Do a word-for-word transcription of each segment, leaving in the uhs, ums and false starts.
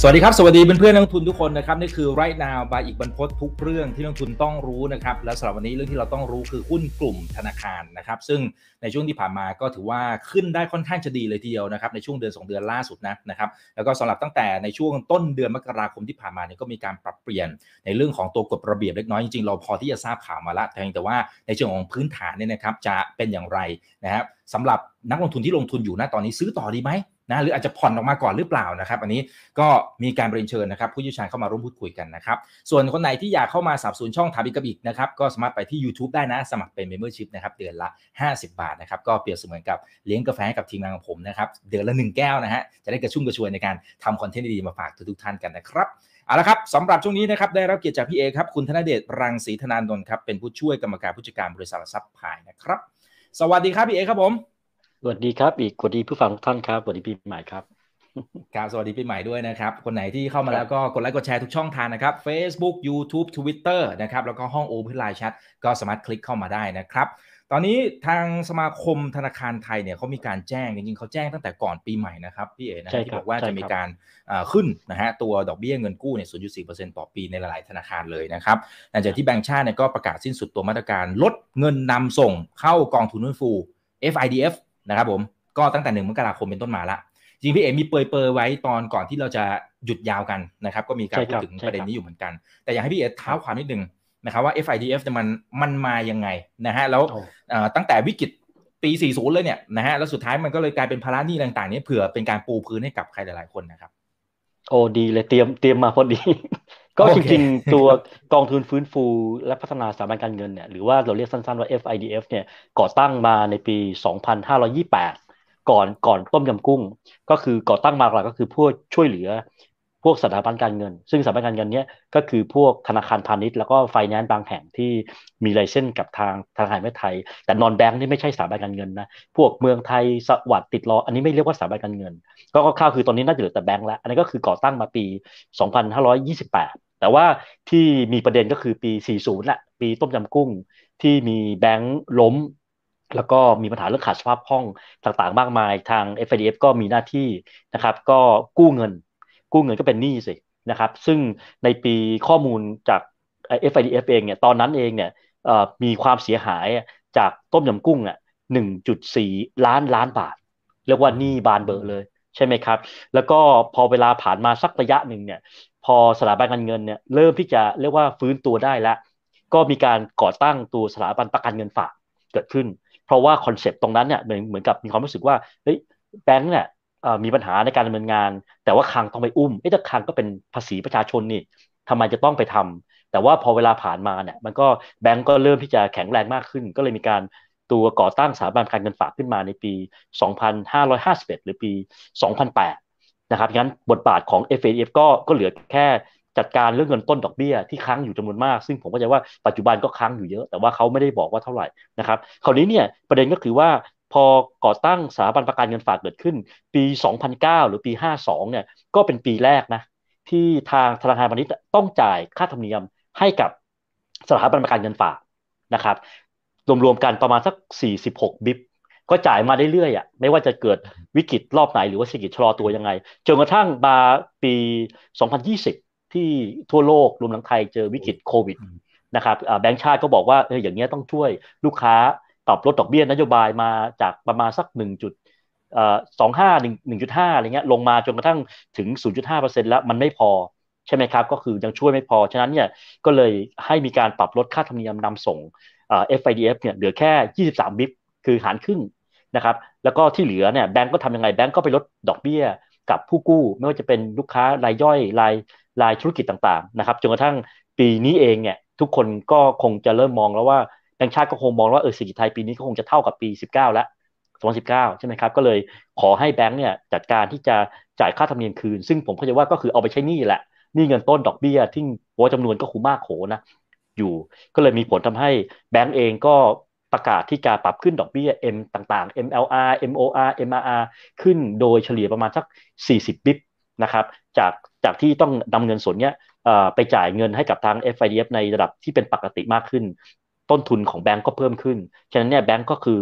สวัสดีครับสวัสดีเพื่อนๆนักลงทุนทุกคนนะครับนี่คือ Right Now บายอีกบรรพตทุกเรื่องที่นักลงทุนต้องรู้นะครับและสำหรับวันนี้เรื่องที่เราต้องรู้คือหุ้นกลุ่มธนาคารนะครับซึ่งในช่วงที่ผ่านมาก็ถือว่าขึ้นได้ค่อนข้างจะดีเลยทีเดียวนะครับในช่วงเดือนสองเดือนล่าสุดนะนะครับแล้วก็สำหรับตั้งแต่ในช่วงต้นเดือนมกราคมที่ผ่านมาเนี่ยก็มีการปรับเปลี่ยนในเรื่องของตัวกฎระเบียบเล็กน้อยจริงๆเราพอที่จะทราบข่าวมาละแต่ว่าในเชิงของพื้นฐานเนี่ยนะครับจะเป็นอย่างไรนะครับสำหรับนักลงทุนที่ลงทุนอยู่ณตอนนี้ซื้อต่อดีไหมนะหรืออาจจะผ่อนออกมาก่อนหรือเปล่านะครับอันนี้ก็มีการเรียนเชิญนะครับผู้เชี่ยวชาญเข้ามาร่วมพูดคุยกันนะครับส่วนคนไหนที่อยากเข้ามาสนับสนุนช่องถามอีกกับอีกนะครับก็สามารถไปที่ YouTube ได้นะสมัครเป็น Membership นะครับเดือนละห้าสิบบาทนะครับก็เปรียบเสมือนกับเลี้ยงกาแฟกับทีมงานของผมนะครับเดือนละหนึ่งแก้วนะฮะจะได้กระชุ่มกระชวยในการทำคอนเทนต์ดีๆมาฝากทุกๆท่านกันนะครับเอาละครับสำหรับช่วงนี้นะครับได้รับเกียรติจากพี่เอครับคุณธนเดชรังสีธนานนท์ครับเป็นผู้ช่วยกรรมการผู้จัดการบริษัทหลักทรัพย์พายนะครับสวัสดีครับพี่เอครับผมสวัสดีครับอีกสวัสดีผู้ฟังทุกท่านครับสวัสดีปีใหม่ครับครับสวัสดีปีใหม่ด้วยนะครับคนไหนที่เข้ามาแล้วก็กดไลค์กดแชร์ทุกช่องทางนะครับ Facebook YouTube Twitter นะครับแล้วก็ห้องโอเพ่นไลน์แชทก็สามารถคลิกเข้ามาได้นะครับตอนนี้ทางสมาคมธนาคารไทยเนี่ยเขามีการแจ้งจริงๆเขาแจ้งตั้งแต่ก่อนปีใหม่นะครับพี่เอ๋นะที่บอกว่าจะมีการขึ้นนะฮะตัวดอกเบี้ยเงินกู้เนี่ย ศูนย์จุดสี่เปอร์เซ็นต์ ต่อปีในหลายๆธนาคารเลยนะครับหลังจากที่แบงก์ชาติเนี่ยก็ประกาศสิ้นสุดตัวมาตรการลดเงินนำส่งเข้ากองทุนฟื้นฟู เอฟ ไอ ดี เอฟนะครับผมก็ตั้งแต่หนึ่งมกราคมเป็นต้นมาละจริงพี่เอ๋มีเปย์เปย์ไว้ตอนก่อนที่เราจะหยุดยาวกันนะครับก็มีการพูดถึงประเด็นนี้อยู่เหมือนกันแต่อยากให้พี่เอ๋เท้าความนิดนึงนะครับว่า เอฟ ไอ ดี เอฟ เนี่ยมันมันมายังไงนะฮะแล้วตั้งแต่วิกฤตปีสี่สิบเลยเนี่ยนะฮะแล้วสุดท้ายมันก็เลยกลายเป็นภาระหนี้ต่างๆนี้เผื่อเป็นการปูพื้นให้กับใครหลายๆคนนะครับโอ้ดีเลยเตรียมเตรียมมาพอดีก็จริงๆตัวกองทุนฟื้นฟูและพัฒนาสถาบันการเงินเนี่ยหรือว่าเราเรียกสั้นๆว่า เอฟ ไอ ดี เอฟ เนี่ยก่อตั้งมาในปีสองพันห้าร้อยยี่สิบแปดก่อนก่อนต้มยำกุ้งก็คือก่อตั้งมาหลักก็คือเพื่อช่วยเหลือพวกสถาบันการเงินซึ่งสถาบันการเงินเนี่ยก็คือพวกธนาคารพาณิชย์แล้วก็ไฟแนนซ์บางแห่งที่มีไลเซนส์กับทางธนาคารแห่งไทยแต่นอนแบงค์นี่ไม่ใช่สถาบันการเงินนะพวกเมืองไทยสวัสดิ์ติดล้ออันนี้ไม่เรียกว่าสถาบันการเงินก็คร่าวๆคือตอนนี้น่าจะเหลือแต่แบงค์แล้วอันนี้ก็คือก่อตั้งมาปีสองพันห้าร้อยยี่สิบแปดแต่ว่าที่มีประเด็นก็คือปีสี่สิบน่ะปีต้มยำกุ้งที่มีแบงค์ล้มแล้วก็มีปัญหาเรื่องขาดสภาพคล่องต่างๆมากมายทาง เอฟ ไอ ดี เอฟ ก็มีหน้าที่นะครับก็กู้เงินกู้เงินก็เป็นหนี้สินะครับซึ่งในปีข้อมูลจาก เอฟ ไอ ดี เอฟ เองเนี่ยตอนนั้นเองเนี่ยมีความเสียหายจากต้มยำกุ้งอ่ะ หนึ่งจุดสี่ ล้านล้านบาทเรียกว่าหนี้บานเบอร์เลยใช่ไหมครับแล้วก็พอเวลาผ่านมาสักระยะหนึ่งเนี่ยพอสถาบันการเงินเนี่ยเริ่มที่จะเรียกว่าฟื้นตัวได้แล้วก็มีการก่อตั้งตัวสถาบันประกันเงินฝากเกิดขึ้นเพราะว่าคอนเซ็ปต์ตรงนั้นเนี่ยเหมือนเหมือนกับมีความรู้สึกว่าเฮ้ยแบงค์เนี่ยมีปัญหาในการดำเนินงานแต่ว่าคลังต้องไปอุ้มไอ้แต่คลังก็เป็นภาษีประชาชนนี่ทำไมจะต้องไปทำแต่ว่าพอเวลาผ่านมาเนี่ยมันก็แบงก์ก็เริ่มที่จะแข็งแรงมากขึ้นก็เลยมีการตัวก่อตั้งสถาบันการเงินฝากขึ้นมาในปีสองพันห้าร้อยห้าสิบเอ็ดหรือปีสองพันแปดนะครับงั้นบทบาทของ เอฟ ไอ ดี เอฟ ก็ก็เหลือแค่จัดการเรื่องเงินต้นดอกเบี้ยที่ค้างอยู่จำนวนมากซึ่งผมก็จะว่าปัจจุบันก็ค้างอยู่เยอะแต่ว่าเขาไม่ได้บอกว่าเท่าไหร่นะครับคราวนี้เนี่ยประเด็นก็คือว่าพอก่อตั้งสถาบันประกันเงินฝากเกิดขึ้นปีสองพันเก้าหรือปีห้าสิบสองเนี่ยก็เป็นปีแรกนะที่ทางธนาคารพาณิชย์ต้องจ่ายค่าธรรมเนียมให้กับสถาบันประกันเงินฝากนะครับรวมๆกันประมาณสักสี่สิบหกบิปก็จ่ายมาได้เรื่อยอ่ะไม่ว่าจะเกิดวิกฤตรอบไหนหรือว่าเศรษฐกิจชะลอตัวยังไงจนกระทั่งมาปีสองพันยี่สิบที่ทั่วโลกรวมทั้งไทยเจอวิกฤตโควิดนะครับแบงก์ชาติก็บอกว่าเอออย่างเงี้ยต้องช่วยลูกค้าตอบลดดอกเบี้ยนโยบายมาจากประมาณสัก หนึ่งจุดสองห้า หนึ่งจุดห้า อะไรเงี้ยลงมาจนกระทั่งถึง ศูนย์จุดห้าเปอร์เซ็นต์ แล้วมันไม่พอใช่ไหมครับก็คือยังช่วยไม่พอฉะนั้นเนี่ยก็เลยให้มีการปรับลดค่าธรรมเนียมนำส่ง เอฟ ไอ ดี เอฟ เนี่ยเหลือแค่ยี่สิบสามบิปคือหารครึ่งนะครับแล้วก็ที่เหลือเนี่ยแบงก์ก็ทำยังไงแบงก์ก็ไปลดดอกเบี้ยกับผู้กู้ไม่ว่าจะเป็นลูกค้ารายย่อยรายรายธุรกิจต่างๆนะครับจนกระทั่งปีนี้เองเนี่ยทุกคนก็คงจะเริ่มมองแล้วว่าแบงก์ชาติก็คงมองว่าเออเศรษฐกิจไทยปีนี้ก็คงจะเท่ากับปีสิบเก้าแล้วสองพันสิบเก้าใช่ไหมครับก็เลยขอให้แบงก์เนี่ยจัดการที่จะจ่ายค่าธรรมเนียมคืนซึ่งผมเข้าใจว่าก็คือเอาไปใช้หนี้แหละหนี้เงินต้นดอกเบี้ยที่ว่าจำนวนก็คุ้มมากโหนะอยู่ก็เลยมีผลทำให้แบงก์เองก็ประกาศที่จะปรับขึ้นดอกเบี้ย M ต่างๆ เอ็ม แอล อาร์ เอ็ม โอ อาร์ เอ็ม อาร์ อาร์ ขึ้นโดยเฉลี่ยประมาณสักสี่สิบบิปนะครับจากจากที่ต้องนำเงินสดเนี่ยไปจ่ายเงินให้กับทาง เอฟ ไอ ดี เอฟ ในระดับที่เป็นปกติมากขึ้น ต้นทุนของแบงก์ก็เพิ่มขึ้นฉะนั้นเนี่ยแบงก์ก็คือ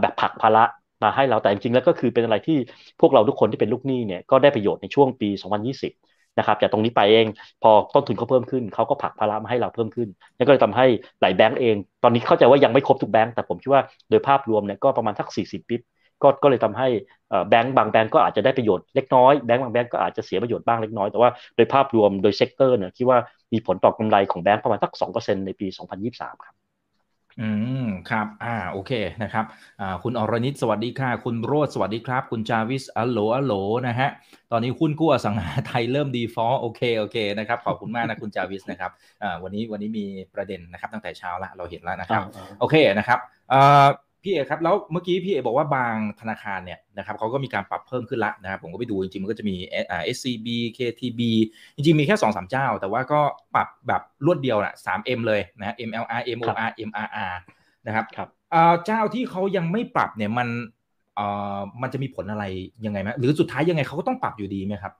แบบผลักภาระมาให้เราแต่จริงๆแล้วก็คือเป็นอะไรที่พวกเราทุกคนที่เป็นลูกหนี้เนี่ยก็ได้ประโยชน์ในช่วงปีสองพันยี่สิบนะครับจากตรงนี้ไปเองพอต้นทุนเขาเพิ่มขึ้นเขาก็ผลักภาระมาให้เราเพิ่มขึ้นนั่นก็เลยทำให้หลายแบงก์เองตอนนี้เข้าใจว่ายังไม่ครบทุกแบงก์แต่ผมคิดว่าโดยภาพรวมเนี่ยก็ประมาณสักสี่สิบปิ๊บก็ก็เลยทำให้แบงก์บางแบงก์ก็อาจจะได้ประโยชน์เล็กน้อยแบงก์บางแบงก์ก็อาจจะเสียประโยชน์บ้างเล็กน้อยแต่ว่าโดยภาพรวมโดยเซกเตอร์เนี่ยคิดว่ามีผลต่อกำไรของแบงก์ประมาณสัก สองเปอร์เซ็นต์ ในปีสองพันยี่สิบสามครับอืมครับอ่าโอเคนะครับอ่าคุณอรณิตสวัสดีค่ะคุณโรจน์สวัสดีครับคุณจาวิสอะโหลอะโหลนะฮะตอนนี้หุ้นกู้อสังหาไทยเริ่มดีฟอลต์โอเคโอเคนะครับขอบคุณมากนะคุณจาวิสนะครับอ่าวันนี้วันนี้มีประเด็นนะครับตั้งแต่เช้าละเราเห็นแล้วนะครับโอเคนะครับอ่าพี่เอกครับแล้วเมื่อกี้พี่เอกบอกว่าบางธนาคารเนี่ยนะครับเขาก็มีการปรับเพิ่มขึ้นละนะครับผมก็ไปดูจริงๆมันก็จะมี เอส ซี บี เค ที บี จริงๆมีแค่ สองถึงสาม เจ้าแต่ว่าก็ปรับแบบรวดเดียวน่ะ สาม เอ็ม เลยนะ เอ็ม แอล อาร์ เอ็ม โอ อาร์ เอ็ม อาร์ อาร์ นะครับครับเอ่อเจ้าที่เขายังไม่ปรับเนี่ยมันเอ่อมันจะมีผลอะไรยังไงมั้ยหรือสุดท้ายยังไงเขาก็ต้องปรับอยู่ดีมั้ยครั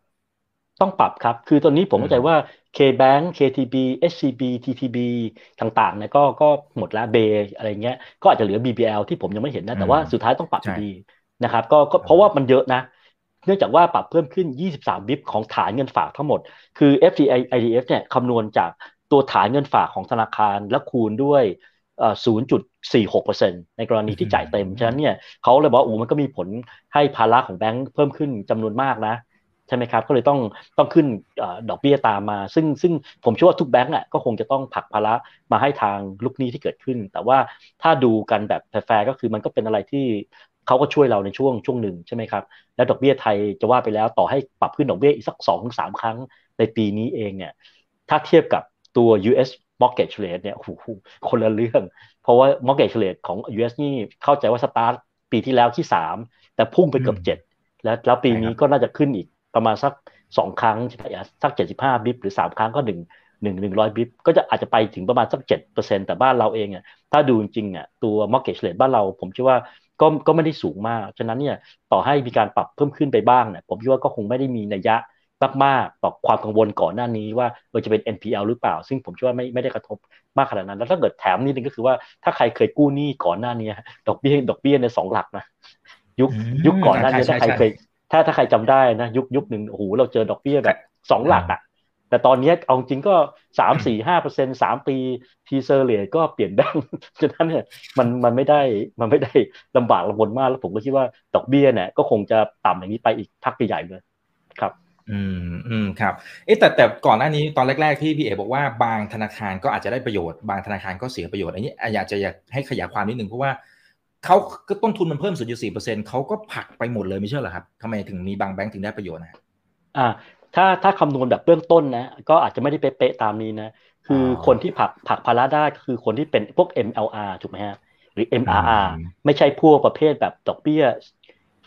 บต้องปรับครับคือตอนนี้ผมเข้าใจว่า K-Bank เค ที บี เอส ซี บี ที ที บี ต่างๆเนี่ยก็ก็หมดแล้วเบอะไรเงี้ยก็อาจจะเหลือ บี บี แอล ที่ผมยังไม่เห็นนะแต่ว่าสุดท้ายต้องปรับอยู่ดีนะครับก็ก็เพราะว่ามันเยอะนะเนื่องจากว่าปรับเพิ่มขึ้นยี่สิบสามบิปของฐานเงินฝากทั้งหมดคือ เอฟ ที ไอ ดี เอฟ เนี่ยคำนวณจากตัวฐานเงินฝากของธนาคารและคูณด้วยเอ่อ ศูนย์จุดสี่หกเปอร์เซ็นต์ ในกรณีที่จ่ายเต็มฉะนั้นเนี่ยเขาเลยบอกว่าโอ้มันก็มีผลให้ภาระของแบงค์เพิ่มขึ้นจำนวนมากนะใช่ไหมครับก็เลยต้องต้องขึ้นดอกเบี้ยตามมาซึ่งซึ่งผมเชื่อว่าทุกแบงก์อ่ะก็คงจะต้องผลักภาระมาให้ทางลูกหนี้ที่เกิดขึ้นแต่ว่าถ้าดูกันแบบแฟร์ๆก็คือมันก็เป็นอะไรที่เขาก็ช่วยเราในช่วงช่วงหนึ่งใช่ไหมครับแล้วดอกเบี้ยไทยจะว่าไปแล้วต่อให้ปรับขึ้นดอกเบี้ยอีกสัก สองถึงสาม ครั้งในปีนี้เองเนี่ยถ้าเทียบกับตัว ยู เอส mortgage rate เนี่ยโอ้โหคนละเรื่องเพราะว่า mortgage rate ของ ยู เอส นี่เข้าใจว่าสตาร์ทปีที่แล้วที่สามแต่พุ่งไปเกือบเจ็ดแล้วแล้วปีนี้ก็น่าจะขึ้นอีกประมาณสักสองครั้งสักเจ็ดสิบห้าบิปหรือสามครั้งก็หนึ่งพันหนึ่งร้อยบิปก็จะอาจจะไปถึงประมาณสัก เจ็ดเปอร์เซ็นต์ แต่บ้านเราเองอ่ะถ้าดูจริงๆอ่ะตัว mortgage rate บ้านเราผมคิดว่าก็ก็ไม่ได้สูงมากฉะนั้นเนี่ยต่อให้มีการปรับเพิ่มขึ้นไปบ้างเนี่ยผมคิดว่าก็คงไม่ได้มีนัยยะมากๆต่อความกังวลก่อนหน้านี้ว่าเราจะเป็น เอ็น พี แอล หรือเปล่าซึ่งผมคิดว่าไม่ไม่ได้กระทบมากขนาดนั้นแล้วถ้าเกิดแถมนิดนึงก็คือว่าถ้าใครเคยกู้หนี้ก่อนหน้านี้ดอกเบี้ยดอกเบี้ยเนี่ยสองหลักนะยุคยุคก่อนหน้านี้ถ้าใครเคยถ้าถ้าใครจำได้นะยุคยุคหนึ่งโอ้โหเราเจอดอกเบี้ยแบบสองหลักอ่ะแต่ตอนนี้เอาจริงก็ สามถึงสี่ถึงห้าเปอร์เซ็นต์ สามปีทีเซอร์เรทก็เปลี่ยนแบงค์ฉะนั้นเนี่ยมันมันไม่ได้มันไม่ได้ลำบากลำบนมากแล้วผมก็คิดว่าดอกเบี้ยเนี่ยก็คงจะต่ำอย่างนี้ไปอีกพักใหญ่เลยครับอืมอืมครับเอ๊ะแต่แต่ก่อนหน้านี้ตอนแรกๆที่พี่เอ๋บอกว่าบางธนาคารก็อาจจะได้ประโยชน์บางธนาคารก็เสียประโยชน์อันนี้อยากจะอยากให้ขยายความนิดนึงเพราะว่าเขาก็ต้นทุนมันเพิ่ม ศูนย์จุดสี่เปอร์เซ็นต์ เขาก็ผลักไปหมดเลยไม่ใช่เหรอครับทำไมถึงมีบางแบงค์ถึงได้ประโยชน์นะอ่าถ้าถ้าคำนวณแบบเบื้องต้นนะก็อาจจะไม่ได้เป๊ะๆตามนี้นะคือคนที่ผลักผลักภาระได้ก็คือคนที่เป็นพวก เอ็ม แอล อาร์ ถูกไหมฮะหรือ เอ็ม อาร์ อาร์ ไม่ใช่พวกประเภทแบบดอกเบี้ย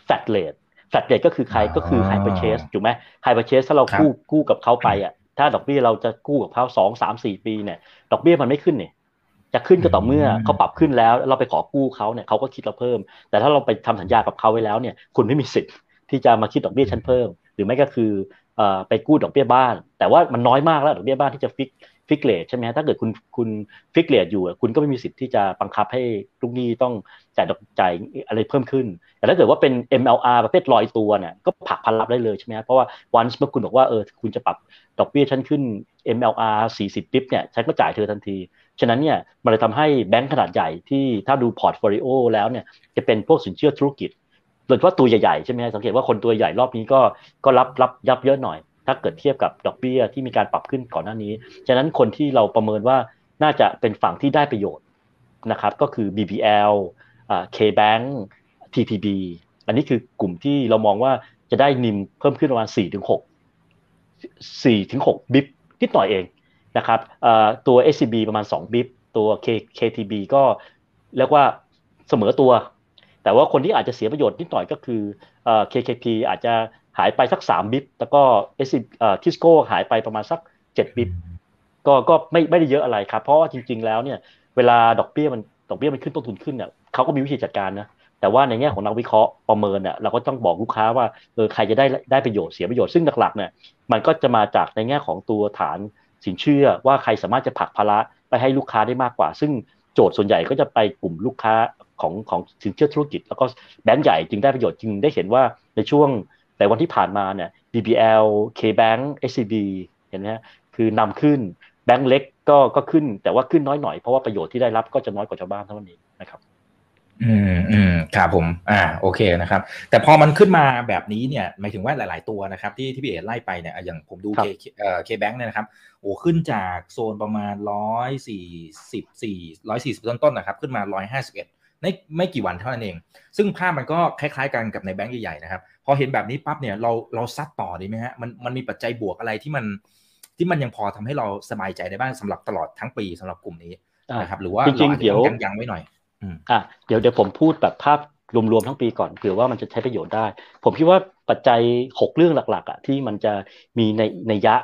flat rate flat rate ก็คือใครก็คือ high purchase ถูกไหม high purchase ถ้าเรากู้กู้กับเขาไปอ่ะถ้าดอกเบี้ยเราจะกู้กับเขาสอง สาม สี่ปีเนี่ยดอกเบี้ยมันไม่ขึ้นเนี่ยจะขึ้นก็ต่อเมื่อเขาปรับขึ้นแล้วเราไปขอกู้เขาเนี่ยเขาก็คิดเราเพิ่มแต่ถ้าเราไปทำสัญญากับเขาไว้แล้วเนี่ยคุณไม่มีสิทธิ์ที่จะมาคิดดอกเบี้ยชั้นเพิ่มหรือไม่ก็คือเอ่อไปกู้ดอกเบี้ยบ้านแต่ว่ามันน้อยมากแล้วดอกเบี้ยบ้านที่จะฟิกฟิกเรทใช่ไหมฮะถ้าเกิดคุณคุณฟิกเรทอยู่คุณก็ไม่มีสิทธิ์ที่จะบังคับให้ลูกหนี้ต้องจ่ายดอกจ่ายอะไรเพิ่มขึ้นแต่ถ้าเกิดว่าเป็น เอ็ม แอล อาร์ ประเภทลอยตัวเนี่ยก็ผลักภาระได้เลยใช่ไหมฮะเพราะว่าวันเมื่อคุณบอกว่าเออคุณจะปรับดอกเบี้ยชั้นขึ้น เอ็ม แอล อาร์ สี่สิบปิ๊บเนี่ยฉันก็จ่ายเธอทันทีฉะนั้นเนี่ยมันเลยทำให้แบงก์ขนาดใหญ่ที่ถ้าดูพอร์ตโฟลิโอแล้วเนี่ยจะเป็นพวกสินเชื่อธุรกิจโดยเฉพาะตัวใหญ่ๆใช่ไหมฮะสังเกตว่าคนตัวใหญ่รอบนี้ก็ก็รับรับยับเยอะหน่อยถ้าเกิดเทียบกับดอกเบี้ยที่มีการปรับขึ้นก่อนหน้านี้ฉะนั้นคนที่เราประเมินว่าน่าจะเป็นฝั่งที่ได้ประโยชน์นะครับก็คือ บี บี แอล อ่า K-Bank ที ที บี อันนี้คือกลุ่มที่เรามองว่าจะได้นิมเพิ่มขึ้นประมาณ สี่ถึงหก บิปนิดหน่อยเองนะครับตัว เอส ซี บี ประมาณสองบิปตัว เค ที บี ก็เรียกว่าเสมอตัวแต่ว่าคนที่อาจจะเสียประโยชน์นิดหน่อยก็คือ เค เค พี อาจจะหายไปสักสามบิปแล้วก็ เอส ซี บี เอ่อ Tisco หายไปประมาณสักเจ็ดบิปก็ก็ไม่ไม่ได้เยอะอะไรครับเพราะว่าจริงๆแล้วเนี่ยเวลาดอกเบี้ยมันดอกเบี้ยมันขึ้นต้นทุนขึ้นเนี่ยเขาก็มีวิธีจัดการนะแต่ว่าในแง่ของนักวิเคราะห์ประเมินน่ะเราก็ต้องบอกลูกค้าว่าเออใครจะได้ได้ประโยชน์เสียประโยชน์ซึ่งหลักๆเนี่ยมันก็จะมาจากในแง่ของตัวฐานสินเชื่อว่าใครสามารถจะผลักภาระไปให้ลูกค้าได้มากกว่าซึ่ง โจทย์ส่วนใหญ่ก็จะไปกลุ่มลูกค้าของของสินเชื่อธุรกิจแล้วก็แบงก์ใหญ่จึงได้ประโยชน์จึงได้เห็นว่าในช่วงแต่วันที่ผ่านมาเนี่ย ดี บี แอล K-Bank เอส ซี บี เห็นไหมฮะคือนำขึ้นแบงก์เล็กก็ก็ขึ้นแต่ว่าขึ้นน้อยหน่อยเพราะว่าประโยชน์ที่ได้รับก็จะน้อยกว่าชาวบ้านเท่านั้นเองนะครับอืมอืมครับผมอ่าโอเคนะครับแต่พอมันขึ้นมาแบบนี้เนี่ยหมายถึงว่าหลายๆตัวนะครับที่ที่พี่เอ๋ไล่ไปเนี่ยอย่างผมดูเคเอ่อเคแบงค์เนี่ยนะครับโอ้ขึ้นจากโซนประมาณหนึ่งร้อยสี่สิบ หนึ่งร้อยสี่สิบต้นๆนะครับขึ้นมาหนึ่งร้อยห้าสิบเอ็ดในไม่กี่วันเท่านั้นเองซึ่งภาพมันก็คล้ายๆกันกับในแบงค์ใหญ่ๆนะครับพอเห็นแบบนี้ปั๊บเนี่ยเราเราซัดต่อดีมั้ยฮะมันมันมีปัจจัยบวกอะไรที่มันที่มันยังพอทำให้เราสบายใจได้บ้างสำหรับตลอดทั้งปีสำหรับกลุ่มนี้นะครับหรือว่าจริงๆเดี๋ยวยังไว้หน่อยอ่ะเดี๋ยวเดี๋ยวผมพูดแบบภาพรวมๆทั้งปีก่อนเผื่อว่ามันจะใช้ประโยชน์ได้ผมคิดว่าปัจจัยหกเรื่องหลักๆอ่ะที่มันจะมีในนัยยะ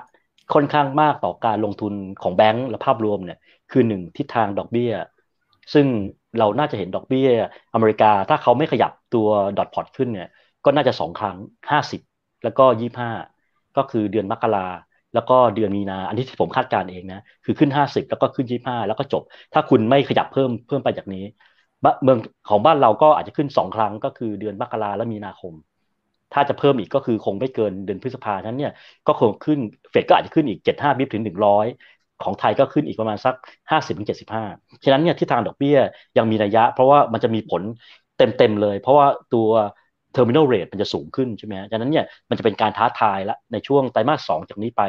ค่อนข้างมากต่อการลงทุนของแบงก์และภาพรวมเนี่ยคือหนึ่งทิศทางดอกเบี้ยซึ่งเราน่าจะเห็นดอกเบี้ยอเมริกาถ้าเขาไม่ขยับตัวดอทพอตขึ้นเนี่ยก็น่าจะสองครั้งห้าสิบแล้วก็ยี่สิบห้าก็คือเดือนมกราแล้วก็เดือนมีนาอันนี้ที่ผมคาดการณ์เองนะคือขึ้นห้าสิบแล้วก็ขึ้นยี่สิบห้าแล้วก็จบถ้าคุณไม่ขยับเพิ่มเพิ่มไปจากนี้เมืองของบ้านเราก็อาจจะขึ้นสองครั้งก็คือเดือนมกราและมีนาคมถ้าจะเพิ่มอีกก็คือคงไม่เกินเดือนพฤษภานั้นเนี่ยก็คงขึ้นเฟดก็อาจจะขึ้นอีกเจ็ดสิบห้าบิปถึงหนึ่งร้อยของไทยก็ขึ้นอีกประมาณสักห้าสิบถึงเจ็ดสิบห้าฉะนั้นเนี่ยทิศทางดอกเบี้ยยังมีนัยยะเพราะว่ามันจะมีผลเต็มๆเลยเพราะว่าตัวterminal rate มันจะสูงขึ้นใช่ไหมฮะฉะนั้นเนี่ยมันจะเป็นการท้าทายละในช่วงไตรมาสสองจากนี้ไป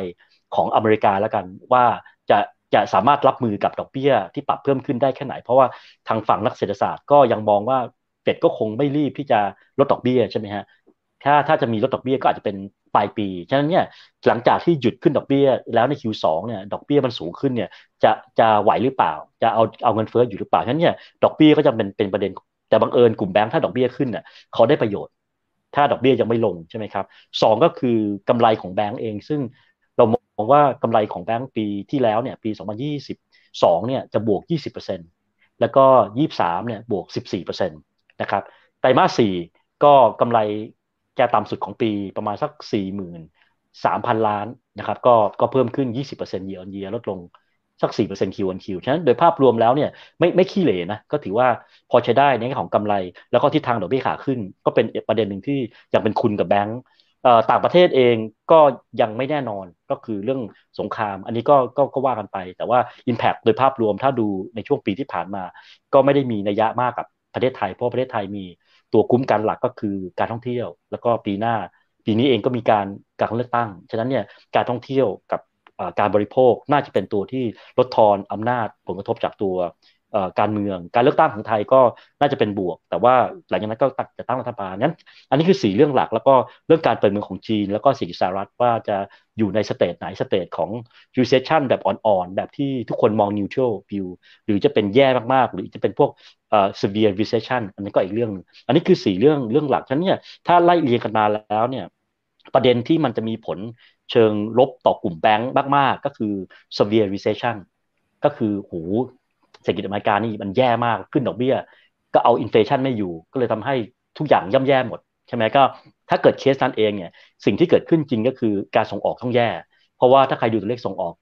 ของอเมริกาแล้วกันว่าจะจะสามารถรับมือกับดอกเบี้ยที่ปรับเพิ่มขึ้นได้แค่ไหนเพราะว่าทางฝั่งนักเศรษฐศาสตร์ก็ยังมองว่าเฟดก็คงไม่รีบที่จะลดดอกเบี้ยใช่ไหมฮะถ้าถ้าจะมีลดดอกเบี้ยก็อาจจะเป็นปลายปีฉะนั้นเนี่ยหลังจากที่หยุดขึ้นดอกเบี้ยแล้วใน คิว สอง เนี่ยดอกเบี้ยมันสูงขึ้นเนี่ยจะจะไหวหรือเปล่าจะเอาเอาเงินเฟ้ออยู่หรือเปล่าฉะนั้นเนี่ยดอกเบี้ยก็จะเป็นเป็นประเด็นแต่บังเอิญกลุ่มแบงค์ถ้าดอกเบี้ยขึ้นน่ะเขาได้ประโยชน์ถ้าดอกเบี้ยยังไม่ลงใช่ไหมครับสองก็คือกำไรของแบงค์เองซึ่งเรามองว่ากำไรของแบงค์ปีที่แล้วเนี่ยปีสองพันยี่สิบสองเนี่ยจะบวก ยี่สิบเปอร์เซ็นต์ แล้วก็ยี่สิบสามเนี่ยบวก สิบสี่เปอร์เซ็นต์ นะครับไตรมาสสี่ก็กำไรแกต่ำสุดของปีประมาณสัก สี่หมื่นสามพัน ล้านนะครับก็ก็เพิ่มขึ้น ยี่สิบเปอร์เซ็นต์ year on year ลดลงสัก สี่เปอร์เซ็นต์ Q on Q ฉะนั้นโดยภาพรวมแล้วเนี่ยไม่ไม่ขี้เหร่นะก็ถือว่าพอใช้ได้ในแง่ของกำไรแล้วก็ทิศทางดอกเบี้ยขาขึ้นก็เป็นประเด็นหนึ่งที่ยังเป็นคุณกับแบงก์ต่างประเทศเองก็ยังไม่แน่นอนก็คือเรื่องสงครามอันนี้ก็ก็ก็ว่ากันไปแต่ว่า impact โดยภาพรวมถ้าดูในช่วงปีที่ผ่านมาก็ไม่ได้มีนัยยะมากกับประเทศไทยเพราะประเทศไทยมีตัวคุ้มกันหลักก็คือการท่องเที่ยวแล้วก็ปีหน้าปีนี้เองก็มีการการเลือกตั้งฉะนั้นเนี่ยการท่องเที่ยวกับการบริโภคน่าจะเป็นตัวที่ลดทอนอำนาจผลกระทบจากตัวการเมืองการเลือกตั้งของไทยก็น่าจะเป็นบวกแต่ว่าหลังจากนั้นก็จะตั้งรัฐบาลนั้นอันนี้คือสี่เรื่องหลักแล้วก็เรื่องการเปิดเมืองของจีนแล้วก็เศรษฐกิจสหรัฐว่าจะอยู่ในสเตจไหนสเตจของ recession แบบอ่อนๆแบบที่ทุกคนมอง neutral view หรือจะเป็นแย่มากๆหรือจะเป็นพวก severe recession อันนี้ก็อีกเรื่องนึงอันนี้คือสี่เรื่องเรื่องหลักฉะนั้นเนี่ยถ้าไล่เรียงกันมาแล้วเนี่ยประเด็นที่มันจะมีผลเชิงลบต่อกลุ่มแบงค์มากๆก็คือ severe recession ก็คือโหเศรษฐกิจอเมริกานี่มันแย่มากขึ้นดอกเบี้ยก็เอา inflation ไม่อยู่ก็เลยทำให้ทุกอย่างย่ำแย่หมดใช่ไหมก็ถ้าเกิดเคสนั้นเองเนี่ยสิ่งที่เกิดขึ้นจริงก็คือการส่งออกต้องแย่เพราะว่าถ้าใครดูตัวเลขส่งออก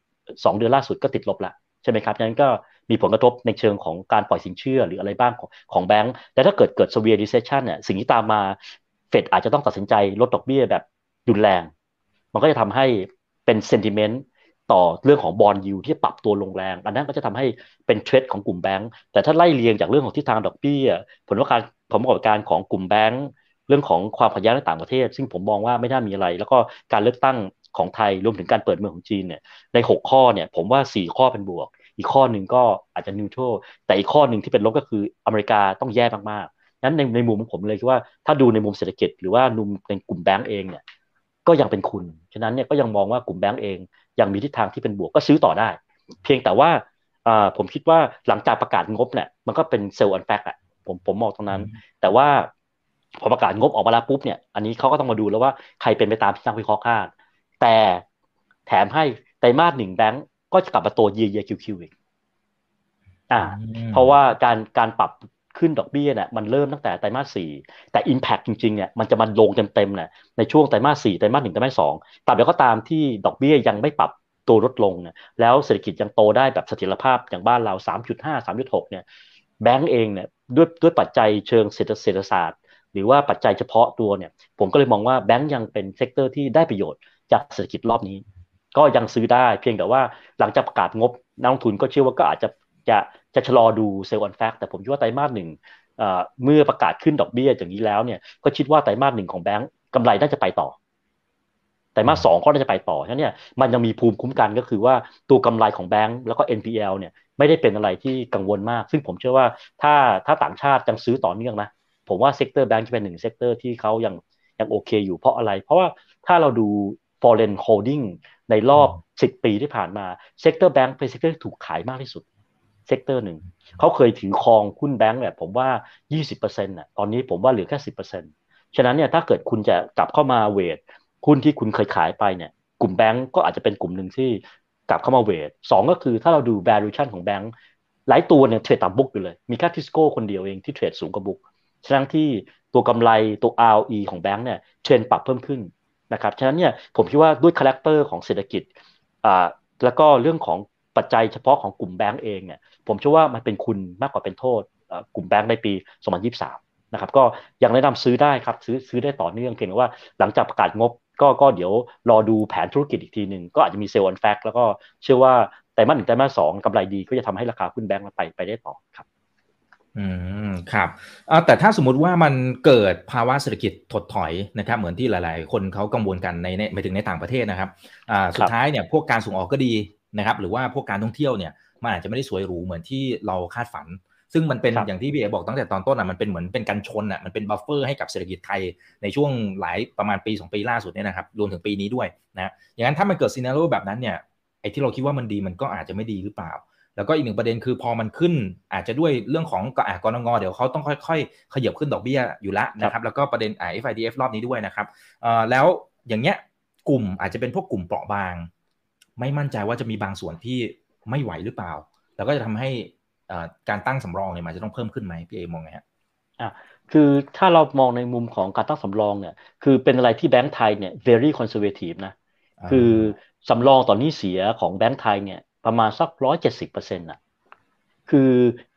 สองเดือนล่าสุดก็ติดลบละใช่ไหมครับนั้นก็มีผลกระทบในเชิงของการปล่อยสินเชื่อหรืออะไรบ้างของของแบงค์แต่ถ้าเกิดเกิด severe recession เนี่ยสิ่งที่ตามมาเฟดอาจจะต้องตัดสินใจลดดอกเบี้ยแบบรุนแรงมันก็จะทำให้เป็น sentiment ต่อเรื่องของ bond yield ที่ปรับตัวลงแรงอันนั้นก็จะทำให้เป็น trade ของกลุ่มแบงค์แต่ถ้าไล่เรียงจากเรื่องของทิศทางดอกเบี้ยผลประกอบผลประกอบการของกลุ่มแบงค์เรื่องของความขัดแย้งในต่างประเทศซึ่งผมมองว่าไม่น่ามีอะไรแล้วก็การเลือกตั้งของไทยรวมถึงการเปิดเมืองของจีนเนี่ยในหกข้อเนี่ยผมว่าสี่ข้อเป็นบวกอีกข้อนึงก็อาจจะ neutral แต่อีกข้อนึงที่เป็นลบก็คืออเมริกาต้องแย่มากๆนั้นในในมุมของผมเลยคิดว่าถ้าดูในมุมเศรษฐกิจหรือว่ามุมในกลุ่มแบงค์เองเนี่ยก็ยังเป็นคุณฉะนั้นเนี่ยก็ยังมองว่ากลุ่มแบงก์เองยังมีทิศทางที่เป็นบวกก็ซื้อต่อได้เพียงแต่ว่าผมคิดว่าหลังจากประกาศงบเนี่ยมันก็เป็นเซลล์อันแฟกต์อ่ะผมผมมองตรงนั้นแต่ว่าพอประกาศงบออกมาแล้วปุ๊บเนี่ยอันนี้เขาก็ต้องมาดูแล้วว่าใครเป็นไปตามที่นักวิเคราะห์คาดแต่แถมให้ไตรมาสหนึ่งแบงก์ก็จะกลับมาโตเยียร์เยียร์คิวคิวอีกอ่าเพราะว่าการการปรับขึ้นดอกเบี้ยเนี่ยมันเริ่มตั้งแต่ไตรมาสสี่แต่ impact จริงๆเนี่ยมันจะมาลงเต็มๆเนี่ยในช่วงไตรมาสสี่ไตรมาสหนึ่งไตรมาสสองแต่เดี๋ยวก็ตามที่ดอกเบี้ยยังไม่ปรับ ตัวลดลงเนี่ยแล้วเศรษฐกิจยังโตได้แบบเสถียรภาพอย่างบ้านเรา สามจุดห้า สามจุดหก เนี่ยแบงก์เองเนี่ยด้วยด้วยปัจจัยเชิงเศรษฐศาสตร์หรือว่าปัจจัยเฉพาะตัวเนี่ยผมก็เลยมองว่าแบงก์ยังเป็นเซกเตอร์ที่ได้ประโยชน์จากเศรษฐกิจรอบนี้ก็ยังซื้อได้เพียงแต่ว่าหลังจากประกาศงบนักลงทุนก็เชื่อว่าก็อาจจะจะจะชะลอดูเซลล์ออนแฟกแต่ผมคิดว่าไตรมาสหนึ่งเมื่อประกาศขึ้นดอกเบี้ยอย่างนี้แล้วเนี่ยก็คิดว่าไตรมาสหนึ่งของแบงก์กำไรน่าจะไปต่อไตรมาสสองก็น่าจะไปต่อฉะนั้นเนี่ยมันยังมีภูมิคุ้มกันก็คือว่าตัวกำไรของแบงก์แล้วก็ เอ็น พี แอล เนี่ยไม่ได้เป็นอะไรที่กังวลมากซึ่งผมเชื่อว่าถ้าถ้าต่างชาติยังซื้อต่อเนื่องนะผมว่าเซกเตอร์แบงก์จะเป็นหนึ่งเซกเตอร์ที่เขายังยังโอเคอยู่เพราะอะไรเพราะว่าถ้าเราดู foreign holding ในรอบสิบปีที่ผ่านมาเซกเตอร์แบงก์เป็นเซกเตอร์ที่ถูกขายมากที่สุดเซกเตอร์หนึ่งเขาเคยถือครองหุ้นแบงก์เนี่ยผมว่า ยี่สิบเปอร์เซ็นต์ น่ะตอนนี้ผมว่าเหลือแค่ สิบเปอร์เซ็นต์ ฉะนั้นเนี่ยถ้าเกิดคุณจะกลับเข้ามาเวทหุ้นที่คุณเคยขายไปเนี่ยกลุ่มแบงก์ก็อาจจะเป็นกลุ่มหนึ่งที่กลับเข้ามาเวทสองก็คือถ้าเราดู valuation ของแบงก์หลายตัวเนี่ยเทรดต่ำบุ๊กอยู่เลยมีแค่ทิสโก้คนเดียวเองที่เทรดสูงกว่าบุ๊กฉะนั้นที่ตัวกำไรตัว อาร์ โอ อี ของแบงก์เนี่ยเทรนปรับเพิ่มขึ้นนะครับฉะนั้นเนี่ยผมคิดว่าด้วยคาแรคเตอร์ของเศรษฐกิจอ่าแล้วก็เรื่องของปัจจัยเฉพาะของกลุ่มแบงก์เองเนี่ยผมเชื่อว่ามันเป็นคุณมากกว่าเป็นโทษกลุ่มแบงก์ในปีสองพันยี่สิบสามนะครับก็ยังแนะนำซื้อได้ครับซื้อซื้อได้ต่อเนื่องเพียงแต่ว่าหลังจากประกาศงบก็ก็เดี๋ยวรอดูแผนธุรกิจอีกทีหนึ่งก็อาจจะมีเซลล์ออนแฟกแล้วก็เชื่อว่าไตรมาสหนึ่งไตรมาสสองกำไรดีก็จะทำให้ราคาหุ้นแบงก์ไปไปได้ต่อครับอืมครับแต่ถ้าสมมติว่ามันเกิดภาวะเศรษฐกิจถดถอยนะครับเหมือนที่หลายๆคนเขากังวลกันในในไปถึงในต่างประเทศนะครับสุดท้ายเนี่ยพวกการส่งออกก็ดีนะครับหรือว่าพวกการท่องเที่ยวเนี่ยมันอาจจะไม่ได้สวยหรูเหมือนที่เราคาดฝันซึ่งมันเป็นอย่างที่พี่เอบอกตั้งแต่ตอนต้นอ่ะมันเป็นเหมือนเป็นกันชนอ่ะมันเป็นบัฟเฟอร์ให้กับเศรษฐกิจไทยในช่วงหลายประมาณปีสองปีล่าสุดเนี่ยนะครับรวมถึงปีนี้ด้วยนะอย่างนั้นถ้ามันเกิดซีนาริโอแบบนั้นเนี่ยไอ้ที่เราคิดว่ามันดีมันก็อาจจะไม่ดีหรือเปล่าแล้วก็อีกหนึ่งประเด็นคือพอมันขึ้นอาจจะด้วยเรื่องของกกนงเดี๋ยวเขาต้องค่อยๆขยับขึ้นดอกเบี้ยอยู่ละนะครับแล้วก็ประเด็น เอฟ ไอ ดี เอฟ รอบนี้ด้วยนะครับแล้วอย่างเงี้ยกลุ่มอาจจะเป็นพวกกลุ่มเปราะบางไม่มั่นใจว่าจะมีบางส่วนที่ไม่ไหวหรือเปล่าแล้วก็จะทำให้การตั้งสำรองเนี่ยมันจะต้องเพิ่มขึ้นไหมพี่เอมองไงฮะอ่ะคือถ้าเรามองในมุมของการตั้งสำรองเนี่ยคือเป็นอะไรที่แบงก์ไทยเนี่ย very conservative นะคือสำรองต่อหนี้เสียของแบงก์ไทยเนี่ยประมาณสัก หนึ่งร้อยเจ็ดสิบเปอร์เซ็นต์ น่ะคือ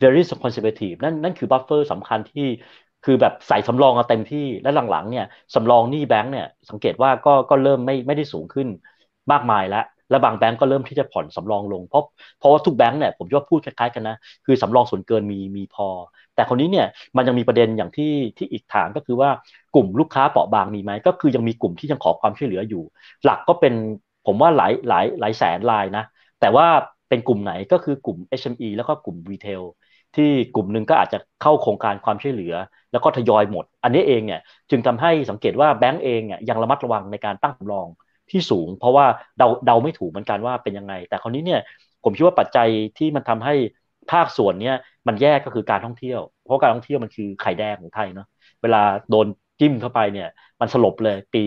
very conservative นั่นนั่นคือบัฟเฟอร์สำคัญที่คือแบบใส่สำรองเอาเต็มที่และหลังๆเนี่ยสำรองหนี้แบงก์เนี่ยสังเกตว่าก็ก็เริ่มไม่ไม่ได้สูงขึ้นมากมายแล้วและบางแบงก์ก็เริ่มที่จะผ่อนสำรองลงเพราะเพราะว่าทุกแบงก์เนี่ยผมว่าพูดคล้ายๆกันนะคือสำรองส่วนเกินมีมีพอแต่คนนี้เนี่ยมันยังมีประเด็นอย่างที่ที่อีกฐานก็คือว่ากลุ่มลูกค้าเปราะบางมีไหมก็คือยังมีกลุ่มที่ยังขอความช่วยเหลืออยู่หลักก็เป็นผมว่าหลายหลายหลายแสนรายนะแต่ว่าเป็นกลุ่มไหนก็คือกลุ่ม เอส เอ็ม อี แล้วก็กลุ่มรีเทลที่กลุ่มนึงก็อาจจะเข้าโครงการความช่วยเหลือแล้วก็ทยอยหมดอันนี้เองเนี่ยจึงทำให้สังเกตว่าแบงก์เองเนี่ยยังระมัดระวังในการตั้งสำรองที่สูงเพราะว่าเดาเดาไม่ถูกเหมือนกันว่าเป็นยังไงแต่คราวนี้เนี่ยผมคิดว่าปัจจัยที่มันทำให้ภาคส่วนเนี้ยมันแย่ก็คือการท่องเที่ยวเพราะการท่องเที่ยวมันคือไข่แดงของไทยเนาะเวลาโดนจิ้มเข้าไปเนี่ยมันสลบเลยปี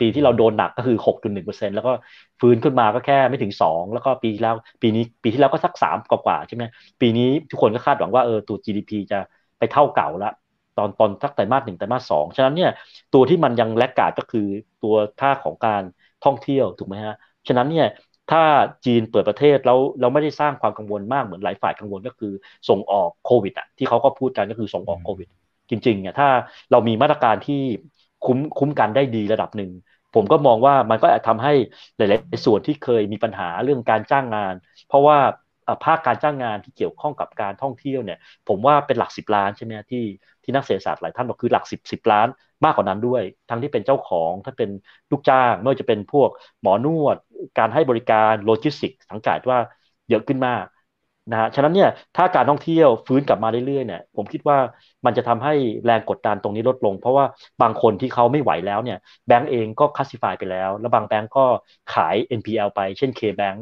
ปีที่เราโดนหนักก็คือ หกจุดหนึ่งเปอร์เซ็นต์ แล้วก็ฟื้นขึ้นมาก็แค่ไม่ถึงสองแล้วก็ปีแล้วปีนี้ปีที่แล้วก็สักสามกว่าๆใช่ไหมปีนี้ทุกคนก็คาดหวังว่าเออตัว จี ดี พี จะไปเท่าเก่าละตอนตอนสักไตรมาสหนึ่งไตรมาสสองฉะนั้นเนี่ยตัวที่มันยังแลกขาดก็คือตัวท่าของการท่องเที่ยวถูกไหมฮะฉะนั้นเนี่ยถ้าจีนเปิดประเทศแล้วเราไม่ได้สร้างความกังวลมากเหมือนหลายฝ่ายกังวลก็คือส่งออกโควิดอ่ะที่เขาก็พูดกันก็คือส่งออกโควิดจริงๆเนี่ยถ้าเรามีมาตรการที่คุ้มคุ้มกันได้ดีระดับหนึ่งผมก็มองว่ามันก็อาจทำให้หลายๆส่วนที่เคยมีปัญหาเรื่องการจ้างงานเพราะว่าภาคการจ้างงานที่เกี่ยวข้องกับการท่องเที่ยวเนี่ยผมว่าเป็นหลักสิบล้านใช่ไหมที่ที่นักเศรษฐศาสตร์หลายท่านบอกคือหลักสิบ สิบล้านมากกว่านั้นด้วยทั้งที่เป็นเจ้าของถ้าเป็นลูกจ้างไม่ว่าจะเป็นพวกหมอนวดการให้บริการโลจิสติกสังเกตว่าเยอะขึ้นมากนะฮะฉะนั้นเนี่ยถ้าการท่องเที่ยวฟื้นกลับมาเรื่อยๆเนี่ยผมคิดว่ามันจะทำให้แรงกดดันตรงนี้ลดลงเพราะว่าบางคนที่เขาไม่ไหวแล้วเนี่ยแบงก์เองก็คลาสสิฟายไปแล้วและบางแบงก์ก็ขาย เอ็น พี แอล ไปเช่น K-Bank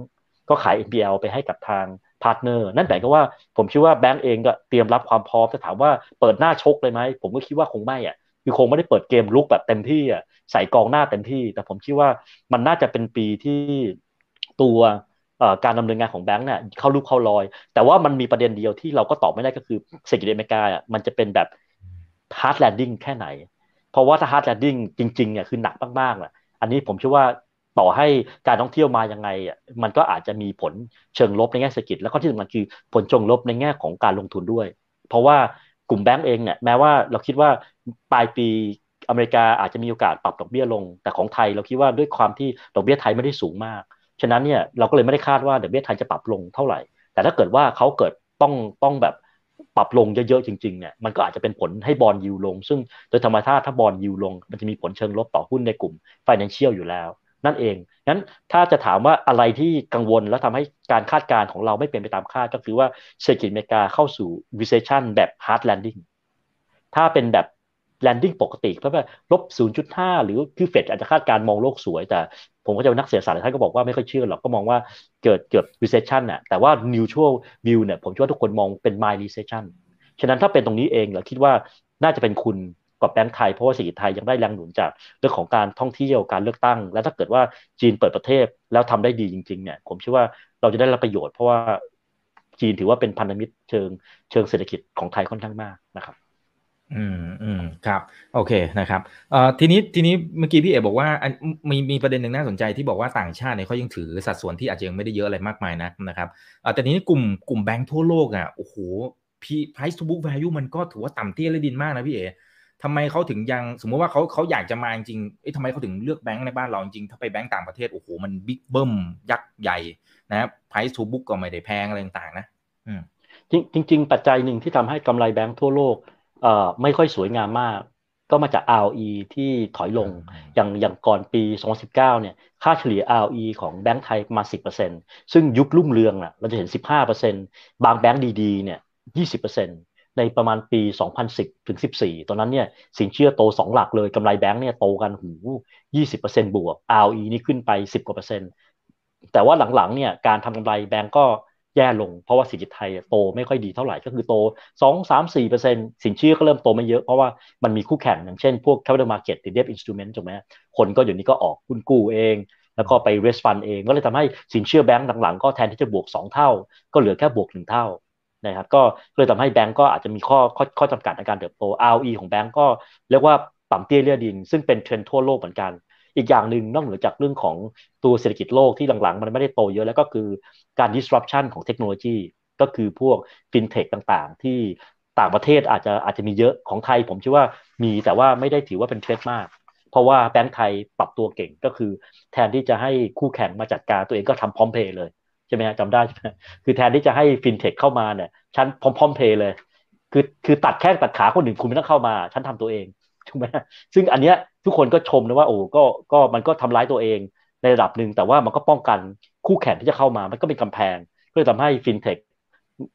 ก็ขาย เอ็น พี แอล ไปให้กับทางพาร์ทเนอร์นั่นแปลว่าผมคิดว่าแบงก์เองก็เตรียมรับความพร้อมถ้าถามว่าเปิดหน้าชกเลยไหมผมก็คิดว่าคงไม่อ่ะคือคงไม่ได้เปิดเกมลุกแบบเต็มที่อ่ะใส่กองหน้าเต็มที่แต่ผมคิดว่ามันน่าจะเป็นปีที่ตัวการดำเนินงานของแบงก์เนี่ยเข้ารูปเข้ารอยแต่ว่ามันมีประเด็นเดียวที่เราก็ตอบไม่ได้ก็คือเศรษฐกิจอเมริกาอ่ะมันจะเป็นแบบ hard landing แค่ไหนเพราะว่าถ้า hard landing จริงๆเนี่ยคือหนักมากๆอ่ะอันนี้ผมเชื่อว่า ต่อให้การท่องเที่ยวมายังไงอ่ะมันก็อาจจะมีผลเชิงลบในแง่เศรษฐกิจแล้วก็ที่สำคัญคือผลเชิงลบในแง่ของการลงทุนด้วยเพราะว่ากลุ่มแบงก์เองเนี่ยแม้ว่าเราคิดว่าปลายปีอเมริกาอาจจะมีโอกาสปรับดอกเบี้ยลงแต่ของไทยเราคิดว่าด้วยความที่ดอกเบี้ยไทยไม่ได้สูงมากฉะนั้นเนี่ยเราก็เลยไม่ได้คาดว่าดอกเบี้ยไทยจะปรับลงเท่าไหร่แต่ถ้าเกิดว่าเขาเกิดต้องต้องแบบปรับลงเยอะๆจริงๆเนี่ยมันก็อาจจะเป็นผลให้บอนด์ยิลด์ลงซึ่งโดยธรรมชาติถ้าบอนด์ยิลด์ลงมันจะมีผลเชิงลบต่อหุ้นในกลุ่ม Financial อยู่แล้วนั่นเองงั้นถ้าจะถามว่าอะไรที่กังวลแล้วทำให้การคาดการณ์ของเราไม่เป็นไปตามคาดก็คือว่าเศรษฐกิจอเมริกาเข้าสู่ recession แบบ hard landing ถ้าเป็นแบบ landing ปกติเพราะว่า ลบศูนย์จุดห้า หรือคือเฟดอาจจะคาดการณ์มองโลกสวยแต่ผมก็จะนักเศรษฐศาสตร์ท่านก็บอกว่าไม่ค่อยเชื่อหรอกก็มองว่าเกิดเกิด recession น่ะแต่ว่า neutral view เนี่ยผมคิดว่าทุกคนมองเป็น mild recession ฉะนั้นถ้าเป็นตรงนี้เองเราคิดว่าน่าจะเป็นคุณกับแบงก์ไทยเพราะว่าเศรษฐกิจไทยยังได้แรงหนุนจากเรื่องของการท่องเที่ยวการเลือกตั้งและถ้าเกิดว่าจีนเปิดประเทศแล้วทำได้ดีจริงๆเนี่ยผมเชื่อว่าเราจะได้รับประโยชน์เพราะว่าจีนถือว่าเป็นพันธมิตรเชิงเชิงเศรษฐกิจของไทยค่อนข้างมากนะครับอืมอืมครับโอเคนะครับเอ่อทีนี้ทีนี้เมื่อกี้พี่เอ๋บอกว่ามีมีประเด็นหนึ่งน่าสนใจที่บอกว่าต่างชาติเนี่ยเขายังถือสัดส่วนที่อาจจะยังไม่ได้เยอะอะไรมากมายนะนะครับเอ่อแต่ทีนี้กลุ่มกลุ่มแบงก์ทั่วโลกอ่ะโอ้โหพี่ price to book value มันก็ถือว่าต่ำเตี้ยและดินมากนะพี่เอ๋ทำไมเขาถึงยังสมมติว่าเขาเขาอยากจะมาจริงเอ๊ะทำไมเขาถึงเลือกแบงค์ในบ้านเราจริงถ้าไปแบงค์ต่างประเทศโอ้โหมันบิ๊กเบิ้มยักษ์ใหญ่นะprice to book ก็ไม่ได้แพงอะไรต่างๆนะอืมจริงๆปัจจัยหนึ่งที่ทำให้กำไรแบงค์ทั่วโลกเอ่อไม่ค่อยสวยงามมากก็มาจาก อาร์ โอ อี ที่ถอยลงอย่างอย่างก่อนปีสองพันสิบเก้าเนี่ยค่าเฉลี่ย อาร์ โอ อี ของแบงค์ไทยมา สิบเปอร์เซ็นต์ ซึ่งยุครุ่งเรืองน่ะเราจะเห็น สิบห้าเปอร์เซ็นต์ บางแบงค์ดีๆเนี่ย ยี่สิบเปอร์เซ็นต์ในประมาณปีสองพันสิบถึงสิบสี่ตอนนั้นเนี่ยสินเชื่อโตสองหลักเลยกำไรแบงค์เนี่ยโตกันหู ยี่สิบเปอร์เซ็นต์ บวก อาร์ โอ อี นี่ขึ้นไปสิบกว่าเปอร์เซ็นต์แต่ว่าหลังๆเนี่ยการทำกำไรแบงค์ก็แย่ลงเพราะว่าเศรษฐกิจไทยโตไม่ค่อยดีเท่าไหร่ก็คือโต สอง สาม สี่เปอร์เซ็นต์ สินเชื่อก็เริ่มโตไม่เยอะเพราะว่ามันมีคู่แข่งอย่างเช่นพวก Capital Market Debt Instrument ถูกไหมคนก็อยู่นี่ก็ออกหุ้นกู้เองแล้วก็ไป Raise Fund เองก็เลยทำให้สินเชื่อแบงค์หลังๆก็แทนที่จะบวกสองเท่าก็เหลือแค่บวกหนึ่งเท่านะครับก็เลยทำให้แบงก์ก็อาจจะมีข้อข้อข้อจำกัดในการเติบโต อาร์ โอ อี ของแบงก์ก็เรียกว่าต่ำเตี้ยเลี่ยดินซึ่งเป็นเทรนด์ทั่วโลกเหมือนกันอีกอย่างหนึ่งนอกเหนือจากเรื่องของตัวเศรษฐกิจโลกที่หลังๆมันไม่ได้โตเยอะแล้วก็คือการ disruption ของเทคโนโลยีก็คือพวก fintech ต่างๆที่ต่างประเทศอาจจะอาจจะมีเยอะของไทยผมเชื่อว่ามีแต่ว่าไม่ได้ถือว่าเป็นเทรนด์มากเพราะว่าแบงก์ไทยปรับตัวเก่งก็คือแทนที่จะให้คู่แข่งมาจัดการตัวเองก็ทำพร้อมเพย์เลยใช่ไหมฮะจำได้ใช่ไหมคือแทนที่จะให้ฟินเทคเข้ามาเนี่ยฉันพร้อมๆเพย์เลยคือคือตัดแข้งตัดขาคนอื่นคุณไม่ต้องเข้ามาฉันทำตัวเองถูกไหมซึ่งอันเนี้ยทุกคนก็ชมนะว่าโอ้ก็ก็มันก็ทำร้ายตัวเองในระดับหนึ่งแต่ว่ามันก็ป้องกันคู่แข่งที่จะเข้ามามันก็เป็นกำแพงก็เลยทำให้ฟินเทค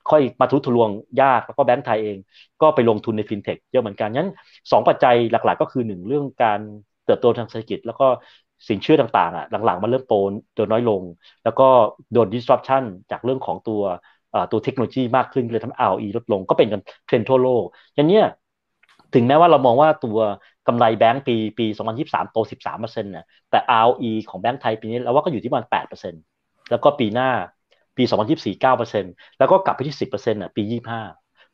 ค่อยมาทุบทะลวงยากแล้วก็แบงก์ไทยเองก็ไปลงทุนในฟินเทคเยอะเหมือนกันงั้นสองปัจจัยหลักๆก็คือหนึ่งเรื่องการเติบโตทางเศรษฐกิจแล้วก็สินเชื่อต่างๆอ่ะหลังๆมันเริ่มโตตัวน้อยลงแล้วก็โดน disruption จากเรื่องของตัวเอ่อตัวเทคโนโลยีมากขึ้นเลยทำให้ อาร์ โอ อี ลดลงก็เป็นกันเทรนด์ทั่วโลกอย่างเนี้ยถึงแม้ว่าเรามองว่าตัวกำไรแบงก์ปีปีสองพันยี่สิบสามโต สิบสามเปอร์เซ็นต์ นะแต่ อาร์ โอ อี ของแบงก์ไทยปีนี้เราว่าก็อยู่ที่ประมาณ แปดเปอร์เซ็นต์ แล้วก็ปีหน้าปีสองพันยี่สิบสี่ เก้าเปอร์เซ็นต์ แล้วก็กลับไปที่ สิบเปอร์เซ็นต์ น่ะปียี่สิบห้า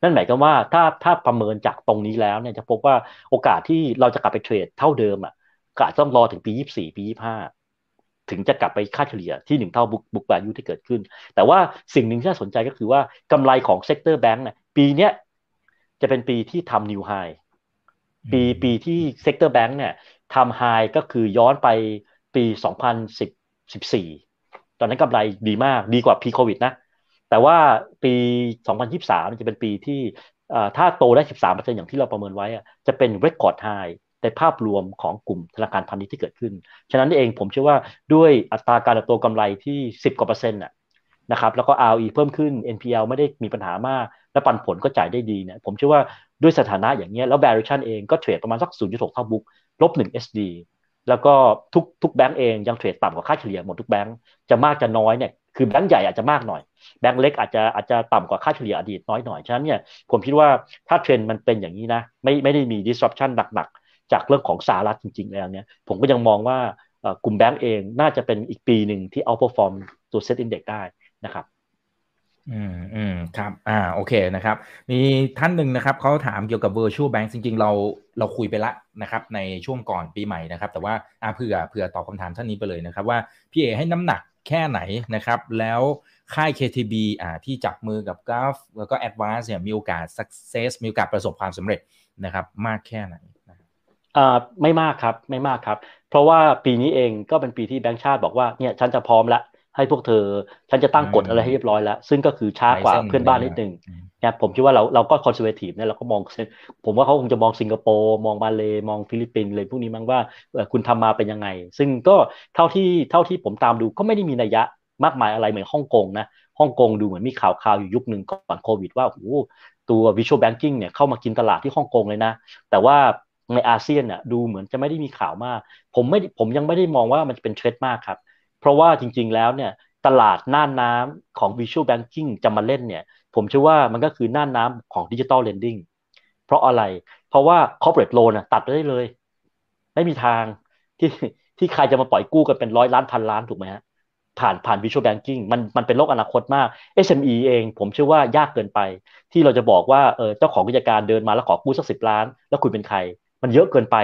นั่นหมายความว่าถ้าถ้าประเมินจากตรงนี้แล้วเนี่ยจะพบว่าโอกาสที่เราจะกลับไปเทรดเท่าเดิมอ่ะก็อาจต้องรอถึงปียี่สิบสี่ปียี่สิบห้าถึงจะกลับไปค่าเฉลี่ยที่หนึ่งเท่า book book value ที่เกิดขึ้นแต่ว่าสิ่งหนึ่งที่น่าสนใจก็คือว่ากำไรของเซกเตอร์แบงค์เนี่ยปีเนี้ยจะเป็นปีที่ทำ new high ปีปีที่เซกเตอร์แบงค์เนี่ยทำ high ก็คือย้อนไปปีสองพันสิบสี่ตอนนั้นกำไรดีมากดีกว่า pre covid นะแต่ว่าปีสองพันยี่สิบสามจะเป็นปีที่ถ้าโตได้ สิบสามเปอร์เซ็นต์ อย่างที่เราประเมินไว้จะเป็น record highในภาพรวมของกลุ่มธนาคารพาณิชย์ที่เกิดขึ้นฉะนั้นเองผมเชื่อว่าด้วยอัตราการเติบโตกำไรที่สิบกว่าเปอร์เซ็นต์น่ะนะครับแล้วก็ อาร์ โอ อี เพิ่มขึ้น เอ็น พี แอล ไม่ได้มีปัญหามากและปันผลก็จ่ายได้ดีเนี่ยผมเชื่อว่าด้วยสถานะอย่างเงี้ยแล้ว valuation เองก็เทรดประมาณสัก ศูนย์จุดหก เท่า book ลบ หนึ่ง เอส ดี แล้วก็ทุกทุกแบงก์เองยังเทรดต่ำกว่าค่าเฉลี่ยหมดทุกแบงก์จะมากจะน้อยเนี่ยคือแบงก์ใหญ่อาจจะมากหน่อยแบงก์เล็กอาจจะอาจจะต่ำกว่าค่าเฉลี่ยอดีตน้อยหน่อยฉะนั้นเนี่ยผมคิดว่าถ้าเทรนด์มันเป็นอย่างนี้นะไม่ไม่ได้มี disruption หนักจากเรื่องของสหรัฐจริงๆแล้วเนี่ยผมก็ยังมองว่ากลุ่มแบงก์เองน่าจะเป็นอีกปีหนึ่งที่เอาท์เพอร์ฟอร์มตัวเซ็ตอินเด็กซ์ได้นะครับ อืมอืมครับอ่าโอเคนะครับมีท่านหนึ่งนะครับเขาถามเกี่ยวกับ virtual bank จริงๆเราเราคุยไปละนะครับในช่วงก่อนปีใหม่นะครับแต่ว่าอ่าเผื่อเผื่อตอบคำถามท่านนี้ไปเลยนะครับว่าพี่เอให้น้ำหนักแค่ไหนนะครับแล้วค่าย เค ที บี อ่าที่จับมือกับกราฟแล้วก็ Advance เนี่ยมีโอกาส success มีโอกาสประสบความสำเร็จนะครับมากแค่ไหนอ่าไม่มากครับไม่มากครับเพราะว่าปีนี้เองก็เป็นปีที่แบงก์ชาติบอกว่าเนี่ยฉันจะพร้อมละให้พวกเธอฉันจะตั้งกฎอะไรให้เรียบร้อยแล้วซึ่งก็คือช้ากว่าเพื่อนบ้านนิดนึงนะผมคิดว่าเราเราก็คอนเซอร์เวทีฟเนี่ยเราก็มองผมว่าเขาคงจะมองสิงคโปร์มองมาเลย์มองฟิลิปปินส์เลยพวกนี้มั้งว่าคุณทำมาเป็นยังไงซึ่งก็เท่าที่เท่าที่ผมตามดูก็ไม่ได้มีนัยยะมากมายอะไรเหมือนฮ่องกงนะฮ่องกงดูเหมือนมีข่าวๆอยู่ยุคนึงก่อนโควิดว่าโอ้โหตัว Virtual Banking เนี่ยเข้ามากินตลาดที่ฮ่องกงเลยนะแต่ว่าในอาเซียนน่ะดูเหมือนจะไม่ได้มีข่าวมากผมไม่ผมยังไม่ได้มองว่ามันจะเป็นเทรนด์มากครับเพราะว่าจริงๆแล้วเนี่ยตลาดหน้าน้ำของ Virtual Banking จะมาเล่นเนี่ยผมเชื่อว่ามันก็คือหน้าน้ำของ Digital Lending เพราะอะไรเพราะว่า Corporate Loan น่ะตัดได้เลยไม่มีทางที่ที่ใครจะมาปล่อยกู้กันเป็นร้อยล้านพันล้านถูกไหมฮะผ่านผ่าน Virtual Banking มันมันเป็นโลกอนาคตมาก เอส เอ็ม อี เองผมเชื่อว่ายากเกินไปที่เราจะบอกว่าเออเจ้าของกิจการเดินมาแล้วขอกู้สักสิบล้านแล้วคุณเป็นใครมันเยอะเกินไป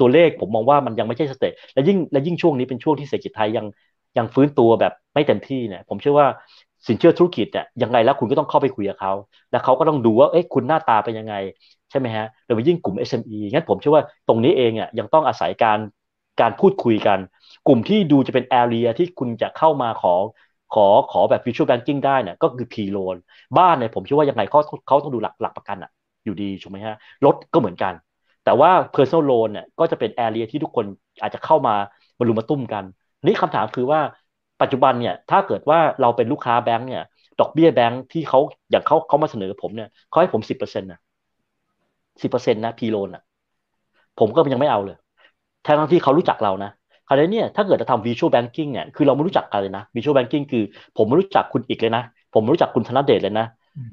ตัวเลขผมมองว่ามันยังไม่ใช่สเตจและยิ่งและยิ่งช่วงนี้เป็นช่วงที่เศรษฐกิจไทยยังยังฟื้นตัวแบบไม่เต็มที่เนี่ยผมเชื่อว่าสินเชื่อธุรกิจเนี่ยยังไงแล้วคุณก็ต้องเข้าไปคุยกับเขาและเขาก็ต้องดูว่าเอ๊ะคุณหน้าตาเป็นยังไงใช่ไหมฮะโดยยิ่งกลุ่ม เอส เอ็ม อี งั้นผมเชื่อว่าตรงนี้เองอ่ะยังต้องอาศัยการการพูดคุยกันกลุ่มที่ดูจะเป็น area ที่คุณจะเข้ามาขอขอขอแบบ virtual banking ได้เนี่ยก็คือ P loan บ้านเนี่ยผมเชื่อว่ายังไงเขาเขาต้องดูหลักหลักประกันอ่ะอยู่ดีถูกไหมฮะรถก็เหมือนกันแต่ว่า personal loan เนี่ยก็จะเป็น area ที่ทุกคนอาจจะเข้ามาบรรลุมาตุ้มกันนี่คำถามคือว่าปัจจุบันเนี่ยถ้าเกิดว่าเราเป็นลูกค้าแบงค์เนี่ยดอกเบี้ยแบงค์ที่เขาอย่างเขาเขามาเสนอผมเนี่ยเขาให้ผม สิบเปอร์เซ็นต์ นะ สิบเปอร์เซ็นต์ นะ P loan อ่ะผมก็ยังไม่เอาเลยแทนที่เขารู้จักเรานะคราวนี้เนี่ยถ้าเกิดจะทำ virtual banking เนี่ยคือเราไม่รู้จักกันเลยนะ virtual banking คือผมไม่รู้จักคุณอีกเลยนะผมไม่รู้จักคุณธนเดชเลยนะ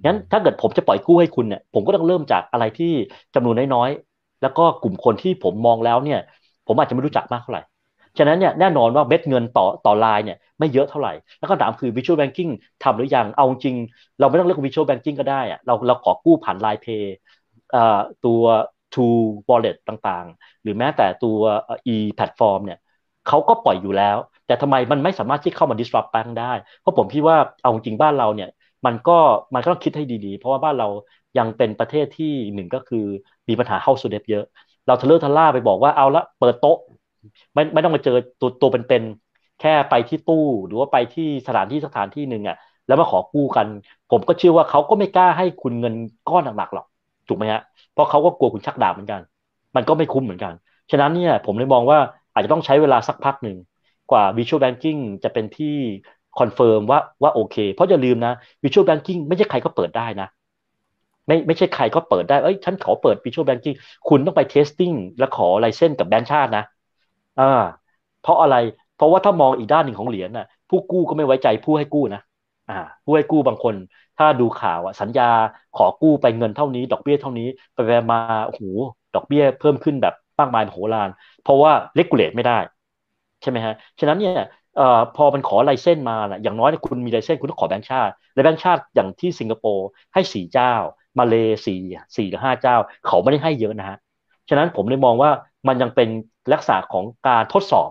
งั้นถ้าเกิดผมจะปล่อยกู้ให้คุณเนี่ยผมก็ต้องเริ่มจากอะไรที่จำนวนน้อยแล้วก็กลุ่มคนที่ผมมองแล้วเนี่ยผมอาจจะไม่รู้จักมากเท่าไหร่ฉะนั้นเนี่ยแน่นอนว่าเม็ดเงินต่อต่อรายเนี่ยไม่เยอะเท่าไหร่แล้วก็ถามคือ Virtual Banking ทำหรือยังเอาจริงเราไม่ต้องเลือก Virtual Banking ก็ได้อะเราเราขอกู้ผ่าน Line Pay เอ่อตัว True Wallet ต่างๆหรือแม้แต่ตัว E Platform เนี่ยเขาก็ปล่อยอยู่แล้วแต่ทำไมมันไม่สามารถที่เข้ามา disrupt แบงค์ได้เพราะผมคิดว่าเอาจริงบ้านเราเนี่ยมันก็มันก็ต้องคิดให้ดีๆเพราะว่าบ้านเรายังเป็นประเทศที่หนึ่งก็คือมีปัญหา house debt เยอะเราทะเลาะทะล่าไปบอกว่าเอาละเปิดโต๊ะไม่ไม่ต้องมาเจอตัวตัวเป็นๆแค่ไปที่ตู้หรือว่าไปที่สถานที่สถานที่หนึ่งอ่ะแล้วมาขอกู้กันผมก็เชื่อว่าเขาก็ไม่กล้าให้คุณเงินก้อนหนักๆหรอกถูกไหมฮะเพราะเขาก็กลัวคุณชักดาบเหมือนกันมันก็ไม่คุ้มเหมือนกันฉะนั้นเนี่ยผมเลยมองว่าอาจจะต้องใช้เวลาสักพักหนึ่งกว่า virtual banking จะเป็นที่คอนเฟิร์มว่าว่าโอเคเพราะอย่าลืมนะ virtual banking ไม่ใช่ใครก็เปิดได้นะไม่ไม่ใช่ใครก็เปิดได้เอ้ยฉันขอเปิด virtual banking คุณต้องไป testing และขอไลเซนส์กับแบงก์ชาตินะอ่าเพราะอะไรเพราะว่าถ้ามองอีกด้านหนึ่งของเหรียญน่ะผู้กู้ก็ไม่ไว้ใจผู้ให้กู้นะอ่าผู้ให้กู้บางคนถ้าดูข่าวอ่ะสัญญาขอกู้ไปเงินเท่านี้ดอกเบี้ยเท่านี้ไปไปมาโอ้โหดอกเบี้ยเพิ่มขึ้นแบบมากมายมโหฬารเพราะว่าเลกูเลตไม่ได้ใช่ไหมฮะฉะนั้นเนี่ยเอ่อพอมันขอไลเซนส์มาน่ะอย่างน้อยคุณมีไลเซนส์คุณต้องขอแบงก์ชาติและแบงก์ชาติอย่างที่สิงคโปร์ให้สี่เจ้ามาเลเซียสี่หรือห้าเจ้าเขาไม่ได้ให้เยอะนะฮะฉะนั้นผมเลยมองว่ามันยังเป็นลักษณะของการทดสอบ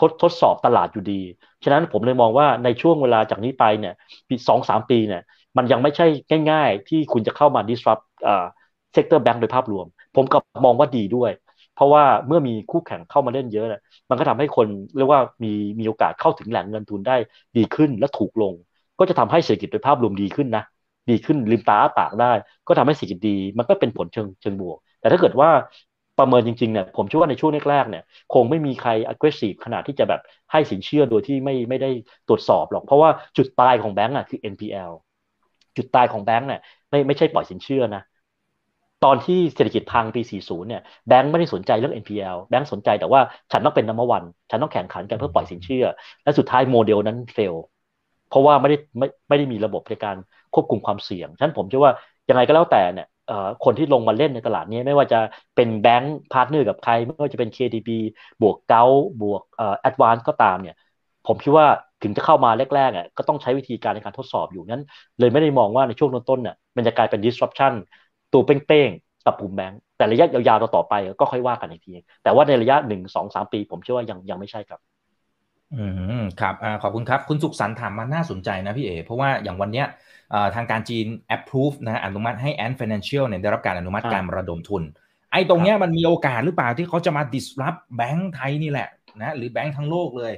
ทดทดสอบตลาดอยู่ดีฉะนั้นผมเลยมองว่าในช่วงเวลาจากนี้ไปเนี่ยปี สองถึงสาม ปีเนี่ยมันยังไม่ใช่ง่ายๆที่คุณจะเข้ามา disrupt เอ่อ sector bank โดยภาพรวมผมก็มองว่าดีด้วยเพราะว่าเมื่อมีคู่แข่งเข้ามาเล่นเยอะเนี่ยมันก็ทำให้คนเรียกว่ามีมีโอกาสเข้าถึงแหล่งเงินทุนได้ดีขึ้นและถูกลงก็จะทำให้เศรษฐกิจโดยภาพรวมดีขึ้นนะดีขึ้นลืมตาอ้าปากได้ก็ทำให้เศรษฐกิจดีมันก็เป็นผลเชิงเชิงบวกแต่ถ้าเกิดว่าประเมินจริงๆเนี่ยผมเชื่อว่าในช่วงแรกๆเนี่ยคงไม่มีใคร aggressive ขนาดที่จะแบบให้สินเชื่อโดยที่ไม่ไม่ได้ตรวจสอบหรอกเพราะว่าจุดตายของแบงก์อ่ะคือ เอ็น พี แอล จุดตายของแบงก์เนี่ยไม่ไม่ใช่ปล่อยสินเชื่อนะตอนที่เศรษฐกิจพังปีสี่สิบเนี่ยแบงก์ไม่ได้สนใจเรื่อง เอ็น พี แอล แบงก์สนใจแต่ว่าฉันต้องเป็น number one ฉันต้องแข่งขันกันเพื่อปล่อยสินเชื่อและสุดท้ายโมเดลนั้น fail เพราะว่าไม่ได้ไม่ไม่ได้มีระบบในการควบคุมความเสี่ยงฉะนั้นผมเชื่อว่ายังไงก็แล้วแต่เนี่ยคนที่ลงมาเล่นในตลาดนี้ไม่ว่าจะเป็นแบงค์พาร์ทเนอร์กับใครไม่ว่าจะเป็น เค ดี บี บวกเก้าบวกเอ่อ Advance ก็ตามเนี่ยผมคิดว่า ถึงจะเข้ามาแรกๆอ่ะก็ต้องใช้วิธีการในการทดสอบอยู่นั้นเลยไม่ได้มองว่าในช่วงต้นๆน่ะมันจะกลายเป็น disruption ตัวเป้งๆกับกลุ่มแบงก์แต่ระยะยาวๆต่อไปก็ค่อยว่ากันอีกทีแต่ว่าในระยะหนึ่ง สอง สามปีผมเชื่อว่ายังยังไม่ใช่ครับอืมครับอ่าขอบคุณครับคุณสุขสันต์ถามมาน่าสนใจนะพี่เอ๋เพราะว่าอย่างวันเนี้ยเอ่อทางการจีน approve นะอนุมัติให้ Ant Financial เนี่ยได้รับการอนุมัติการระดมทุนไอ้ตรงเนี้ยมันมีโอกาสหรือเปล่าที่เขาจะมา disrupt แบงก์ไทยนี่แหละนะหรือแบงก์ทั้งโลกเลย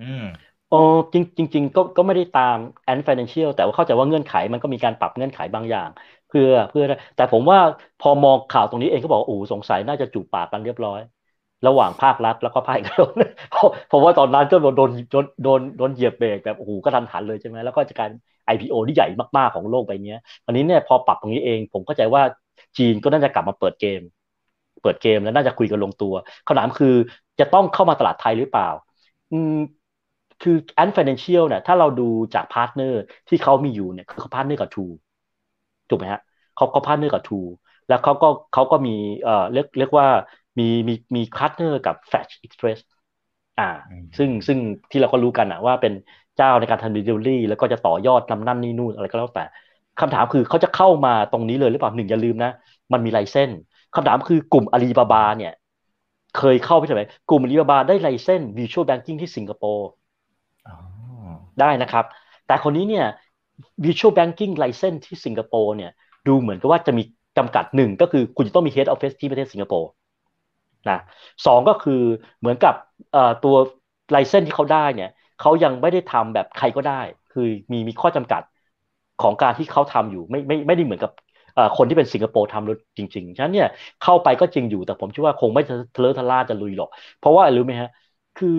อืมโอ้จริงจริงก็ก็ไม่ได้ตาม Ant Financial แต่ว่าเข้าใจว่าเงื่อนไขมันก็มีการปรับเงื่อนไขบางอย่างเพื่อเพื่อแต่ผมว่าพอมองข่าวตรงนี้เองก็บอกโอ้สงสัยน่าจะจูบปากกันเรียบร้อยระหว่างภาครัฐแล้วก็ภาคเอกชนเพราะว่าตอนนั้นก็โดนโดนโดนโดนเหยียบเบรกแบบโอ้โหก็ทันหันเลยใช่ไหมแล้วก็จะการ ไอ พี โอ ที่ใหญ่มากๆของโลกใบนี้อันนี้เนี่ยพอปรับตรงนี้เองผมเข้าใจว่าจีนก็น่าจะกลับมาเปิดเกมเปิดเกมแล้วน่าจะคุยกันลงตัวคำถามคือจะต้องเข้ามาตลาดไทยหรือเปล่าคือ Ant Financial เนี่ยถ้าเราดูจากพาร์ทเนอร์ที่เขามีอยู่เนี่ยคือเขาพาร์ทเนอร์กับ True ถูกไหมฮะเขาเขาพาร์ทเนอร์กับ True แล้วเขาก็เขาก็มีเอ่อเรียกเรียกว่ามีมีมีพาร์ทเนอร์กับ Fetch Express อ่า mm-hmm. ซึ่งซึ่งที่เราก็รู้กันนะว่าเป็นเจ้าในการทำ delivery แล้วก็จะต่อยอดนำนั่นนี่นู่นอะไรก็แล้วแต่คำถามคือเขาจะเข้ามาตรงนี้เลยหรือเปล่าหนึ่งอย่าลืมนะมันมีไลเซนส์คำถามคือกลุ่ม Alibaba เนี่ยเคยเข้าไปใช่ไหมกลุ่ม Alibaba ได้ไลเซนส์ Virtual Banking ที่สิงคโปร์ได้นะครับแต่คนนี้เนี่ย Virtual Banking License ที่สิงคโปร์เนี่ยดูเหมือนกับว่าจะมีจำกัดหนึ่งก็คือคุณจะต้องมี Head Office ที่ประเทศสิงคโปร์นะสองก็คือเหมือนกับตัว License ที่เขาได้เนี่ยเขายังไม่ได้ทำแบบใครก็ได้คือมีมีข้อจำกัดของการที่เขาทำอยู่ไม่ไม่ไม่ได้เหมือนกับคนที่เป็นสิงคโปร์ทำแล้วจริงๆฉะนั้นเนี่ยเข้าไปก็จริงอยู่แต่ผมเชื่อว่าคงไม่ทะเลาะทะล่าจะลุยหรอกเพราะว่ารู้ไหมฮะคือ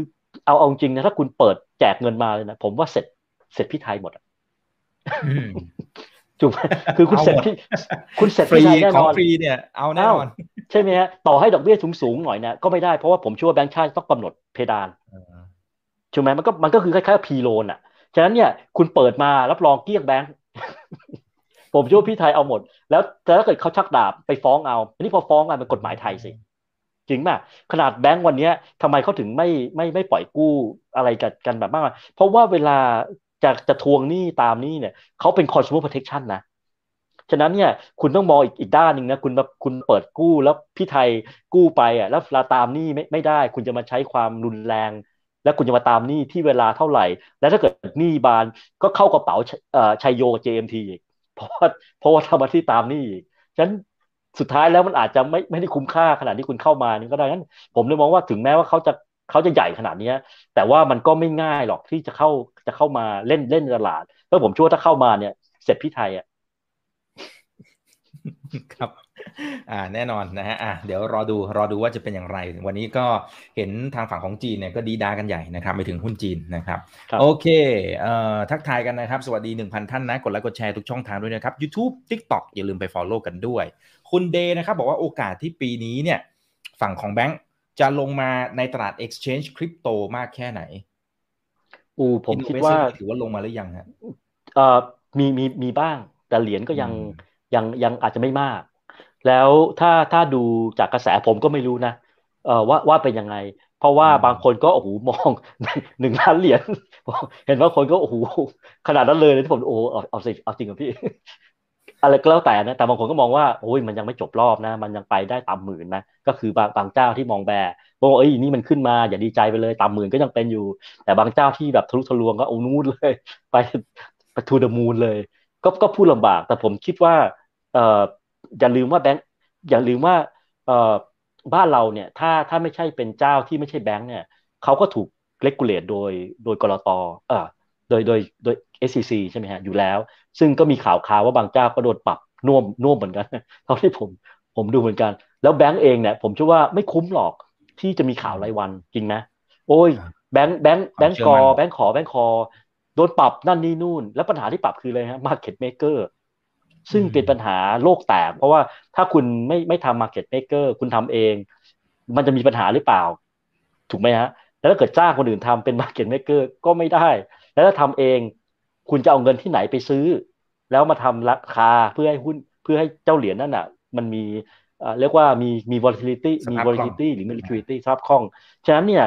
เอาเอาจริงนะถ้าคุณเปิดแจกเงินมาเลยนะผมว่าเสร็จเสร็จพี่ไทยหมดอ่ะถูกคือคุณเสร็จพี่คุณเสร็จพี่ไทยแน่นอนฟรีเนี่ยเอาแน่นอนใช่ไหมฮะต่อให้ดอกเบี้ยสูงๆหน่อยนะก็ไม่ได้เพราะว่าผมเชื่อว่าแบงก์ชาติต้องกำหนดเพดานถูกไหมมันก็มันก็คือคล้ายๆพีโลนอ่ะฉะนั้นเนี่ยคุณเปิดมารับรองเกลี้ยงแบงก์ผมเชื่อว่าพี่ไทยเอาหมดแล้วแต่ถ้าเกิดเขาชักดาบไปฟ้องเอาอันนี้พอฟ้องกันเป็นกฎหมายไทยสิจริงป่ะขนาดแบงก์วันนี้ทำไมเขาถึงไม่ไม่ไม่ปล่อยกู้อะไรกันกันแบบมากเพราะว่าเวลาจะจะทวงหนี้ตามหนี้เนี่ยเขาเป็น consumer protection นะฉะนั้นเนี่ยคุณต้องมองอีกอีกด้านหนึ่งนะคุณมาคุณเปิดกู้แล้วพี่ไทยกู้ไปอ่ะแล้วเวลาตามหนี้ไม่ไม่ได้คุณจะมาใช้ความรุนแรงแล้วคุณจะมาตามหนี้ที่เวลาเท่าไหร่แล้วถ้าเกิดหนี้บานก็เข้ากระเป๋าเอ่อชัยโย เจ เอ็ม ที อีกเพราะว่าเพราะว่าทำมาที่ตามหนี้อีกฉะนั้นสุดท้ายแล้วมันอาจจะไม่ไม่ได้คุ้มค่าขนาดที่คุณเข้ามานี่ก็ได้งั้นผมเลยมองว่าถึงแม้ว่าเขาจะเขาจะใหญ่ขนาดนี้แต่ว่ามันก็ไม่ง่ายหรอกที่จะเข้าจะเข้ามาเล่นเล่นตลาดแล้วผมเชื่อว่าถ้าเข้ามาเนี่ยเสร็จพี่ไทยอ่ะครับอ่าแน่นอนนะฮะอ่าเดี๋ยวรอดูรอดูว่าจะเป็นอย่างไรวันนี้ก็เห็นทางฝั่งของจีนเนี่ยก็ดีดากันใหญ่นะครับไปถึงหุ้นจีนนะครับโอเคเอ่อทักทายกันนะครับสวัสดี หนึ่งพัน ท่านนะกดไลค์กดแชร์ทุกช่องทางด้วยนะครับ YouTube TikTok อย่าลืมไป follow กันด้วยคุณเดนะครับบอกว่าโอกาสที่ปีนี้เนี่ยฝั่งของแบงค์จะลงมาในตลาด Exchange Crypto มากแค่ไหนอูผมคิดว่าถือว่าลงมาหรือยังฮะเอ่อมีมีมีบ้างแต่เหรียญก็ยังยังยังอาจจะไม่มากแล้วถ้าถ้าดูจากกระแสผมก็ไม่รู้นะเอ่อว่าว่าเป็นยังไงเพราะว่าบางคนก็โอ้โหมองหนึ่งล้านเหรียญเห็นว่าคนก็โอ้โหขนาดนั้นเลยที่ผมโอ้เอาเอาสิเอาจริงกับพี่อะไรก็แล้วแต่นะแต่บางคนก็มองว่าโอ้ยมันยังไม่จบรอบนะมันยังไปได้ตามหมื่นนะก็คือบางบางเจ้าที่มองแบร์บอกว่าเอ้ยนี่มันขึ้นมาอย่าดีใจไปเลยตามหมื่นก็ยังเป็นอยู่แต่บางเจ้าที่แบบทะลุทะลวงก็เอานู่นเลยไปไปทูเดอะมูนเลยก็ก็พูดลำบากแต่ผมคิดว่าเอ่ออย่าลืมว่าแบงค์อย่าลืมว่าเอ่อบ้านเราเนี่ยถ้าถ้าไม่ใช่เป็นเจ้าที่ไม่ใช่แบงค์เนี่ยเขาก็ถูกเรกูเลตโดยโดยกลตเอ่อโดยโดยโดย เอส อี ซี ใช่ไหมฮะอยู่แล้วซึ่งก็มีข่าวคราวว่าบางเจ้าก็โดนปรับน่วมน่วมเหมือนกันเท่าที่ผมผมดูเหมือนกันแล้วแบงค์เองเนี่ยผมเชื่อว่าไม่คุ้มหรอกที่จะมีข่าวรายวันจริงนะโอ้ยแบงค์แบงค์แบงค์กอแบงค์ขอแบงค์คอโดนปรับนั่นนี่นู่นแล้วปัญหาที่ปรับคืออะไรฮะ market maker ซึ่งเป็นปัญหาโลกแตกเพราะว่าถ้าคุณไม่ไม่ทำ market maker คุณทำเองมันจะมีปัญหาหรือเปล่าถูกไหมฮะแล้วถ้าเกิดจ้างคนอื่นทำเป็น market maker ก็ไม่ได้แล้วถ้าทำเองคุณจะเอาเงินที่ไหนไปซื้อแล้วมาทำราคาเพื่อให้หุ้นเพื่อให้เจ้าเหรียญนั่นอ่ะมันมีเรียกว่ามีมี volatility มี volatility หรือมี liquidity สภาพคล่องฉะนั้นเนี่ย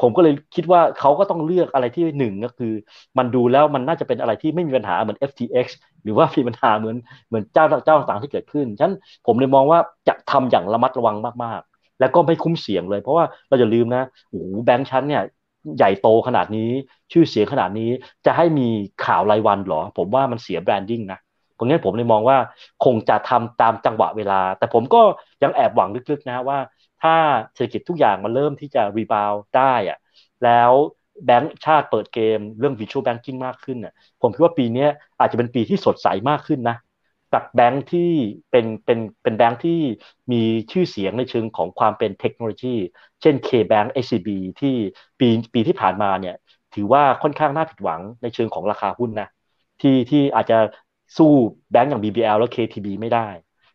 ผมก็เลยคิดว่าเขาก็ต้องเลือกอะไรที่หนึ่งก็คือมันดูแล้วมันน่าจะเป็นอะไรที่ไม่มีปัญหาเหมือน เอฟ ที เอ็กซ์ หรือว่ามีปัญหาเหมือนเหมือนเจ้าเจ้าต่างๆที่เกิดขึ้นฉะนั้นผมเลยมองว่าจะทำอย่างระมัดระวังมากๆแล้วก็ไม่คุ้มเสี่ยงเลยเพราะว่าเราอย่าลืมนะโอ้โหแบงค์ชั้นเนี่ยใหญ่โตขนาดนี้ชื่อเสียงขนาดนี้จะให้มีข่าวรายวันหรอผมว่ามันเสียแบรนดิ้งนะเพราะงั้นผมเลยมองว่าคงจะทำตามจังหวะเวลาแต่ผมก็ยังแอบหวังลึกๆนะว่าถ้าเศรษฐกิจทุกอย่างมันเริ่มที่จะรีบาวด์ได้อะแล้วแบงก์ชาติเปิดเกมเรื่อง virtual banking มากขึ้นน่ะผมคิดว่าปีนี้อาจจะเป็นปีที่สดใสมากขึ้นนะจากแบงก์ที่เป็นเป็นเป็นแบงก์ที่มีชื่อเสียงในเชิงของความเป็นเทคโนโลยีเช่น K-Bank เอส ซี บี ที่ปีปีที่ผ่านมาเนี่ยถือว่าค่อนข้างน่าผิดหวังในเชิงของราคาหุ้นนะที่ที่อาจจะสู้แบงก์อย่าง บี บี แอล และ เค ที บี ไม่ได้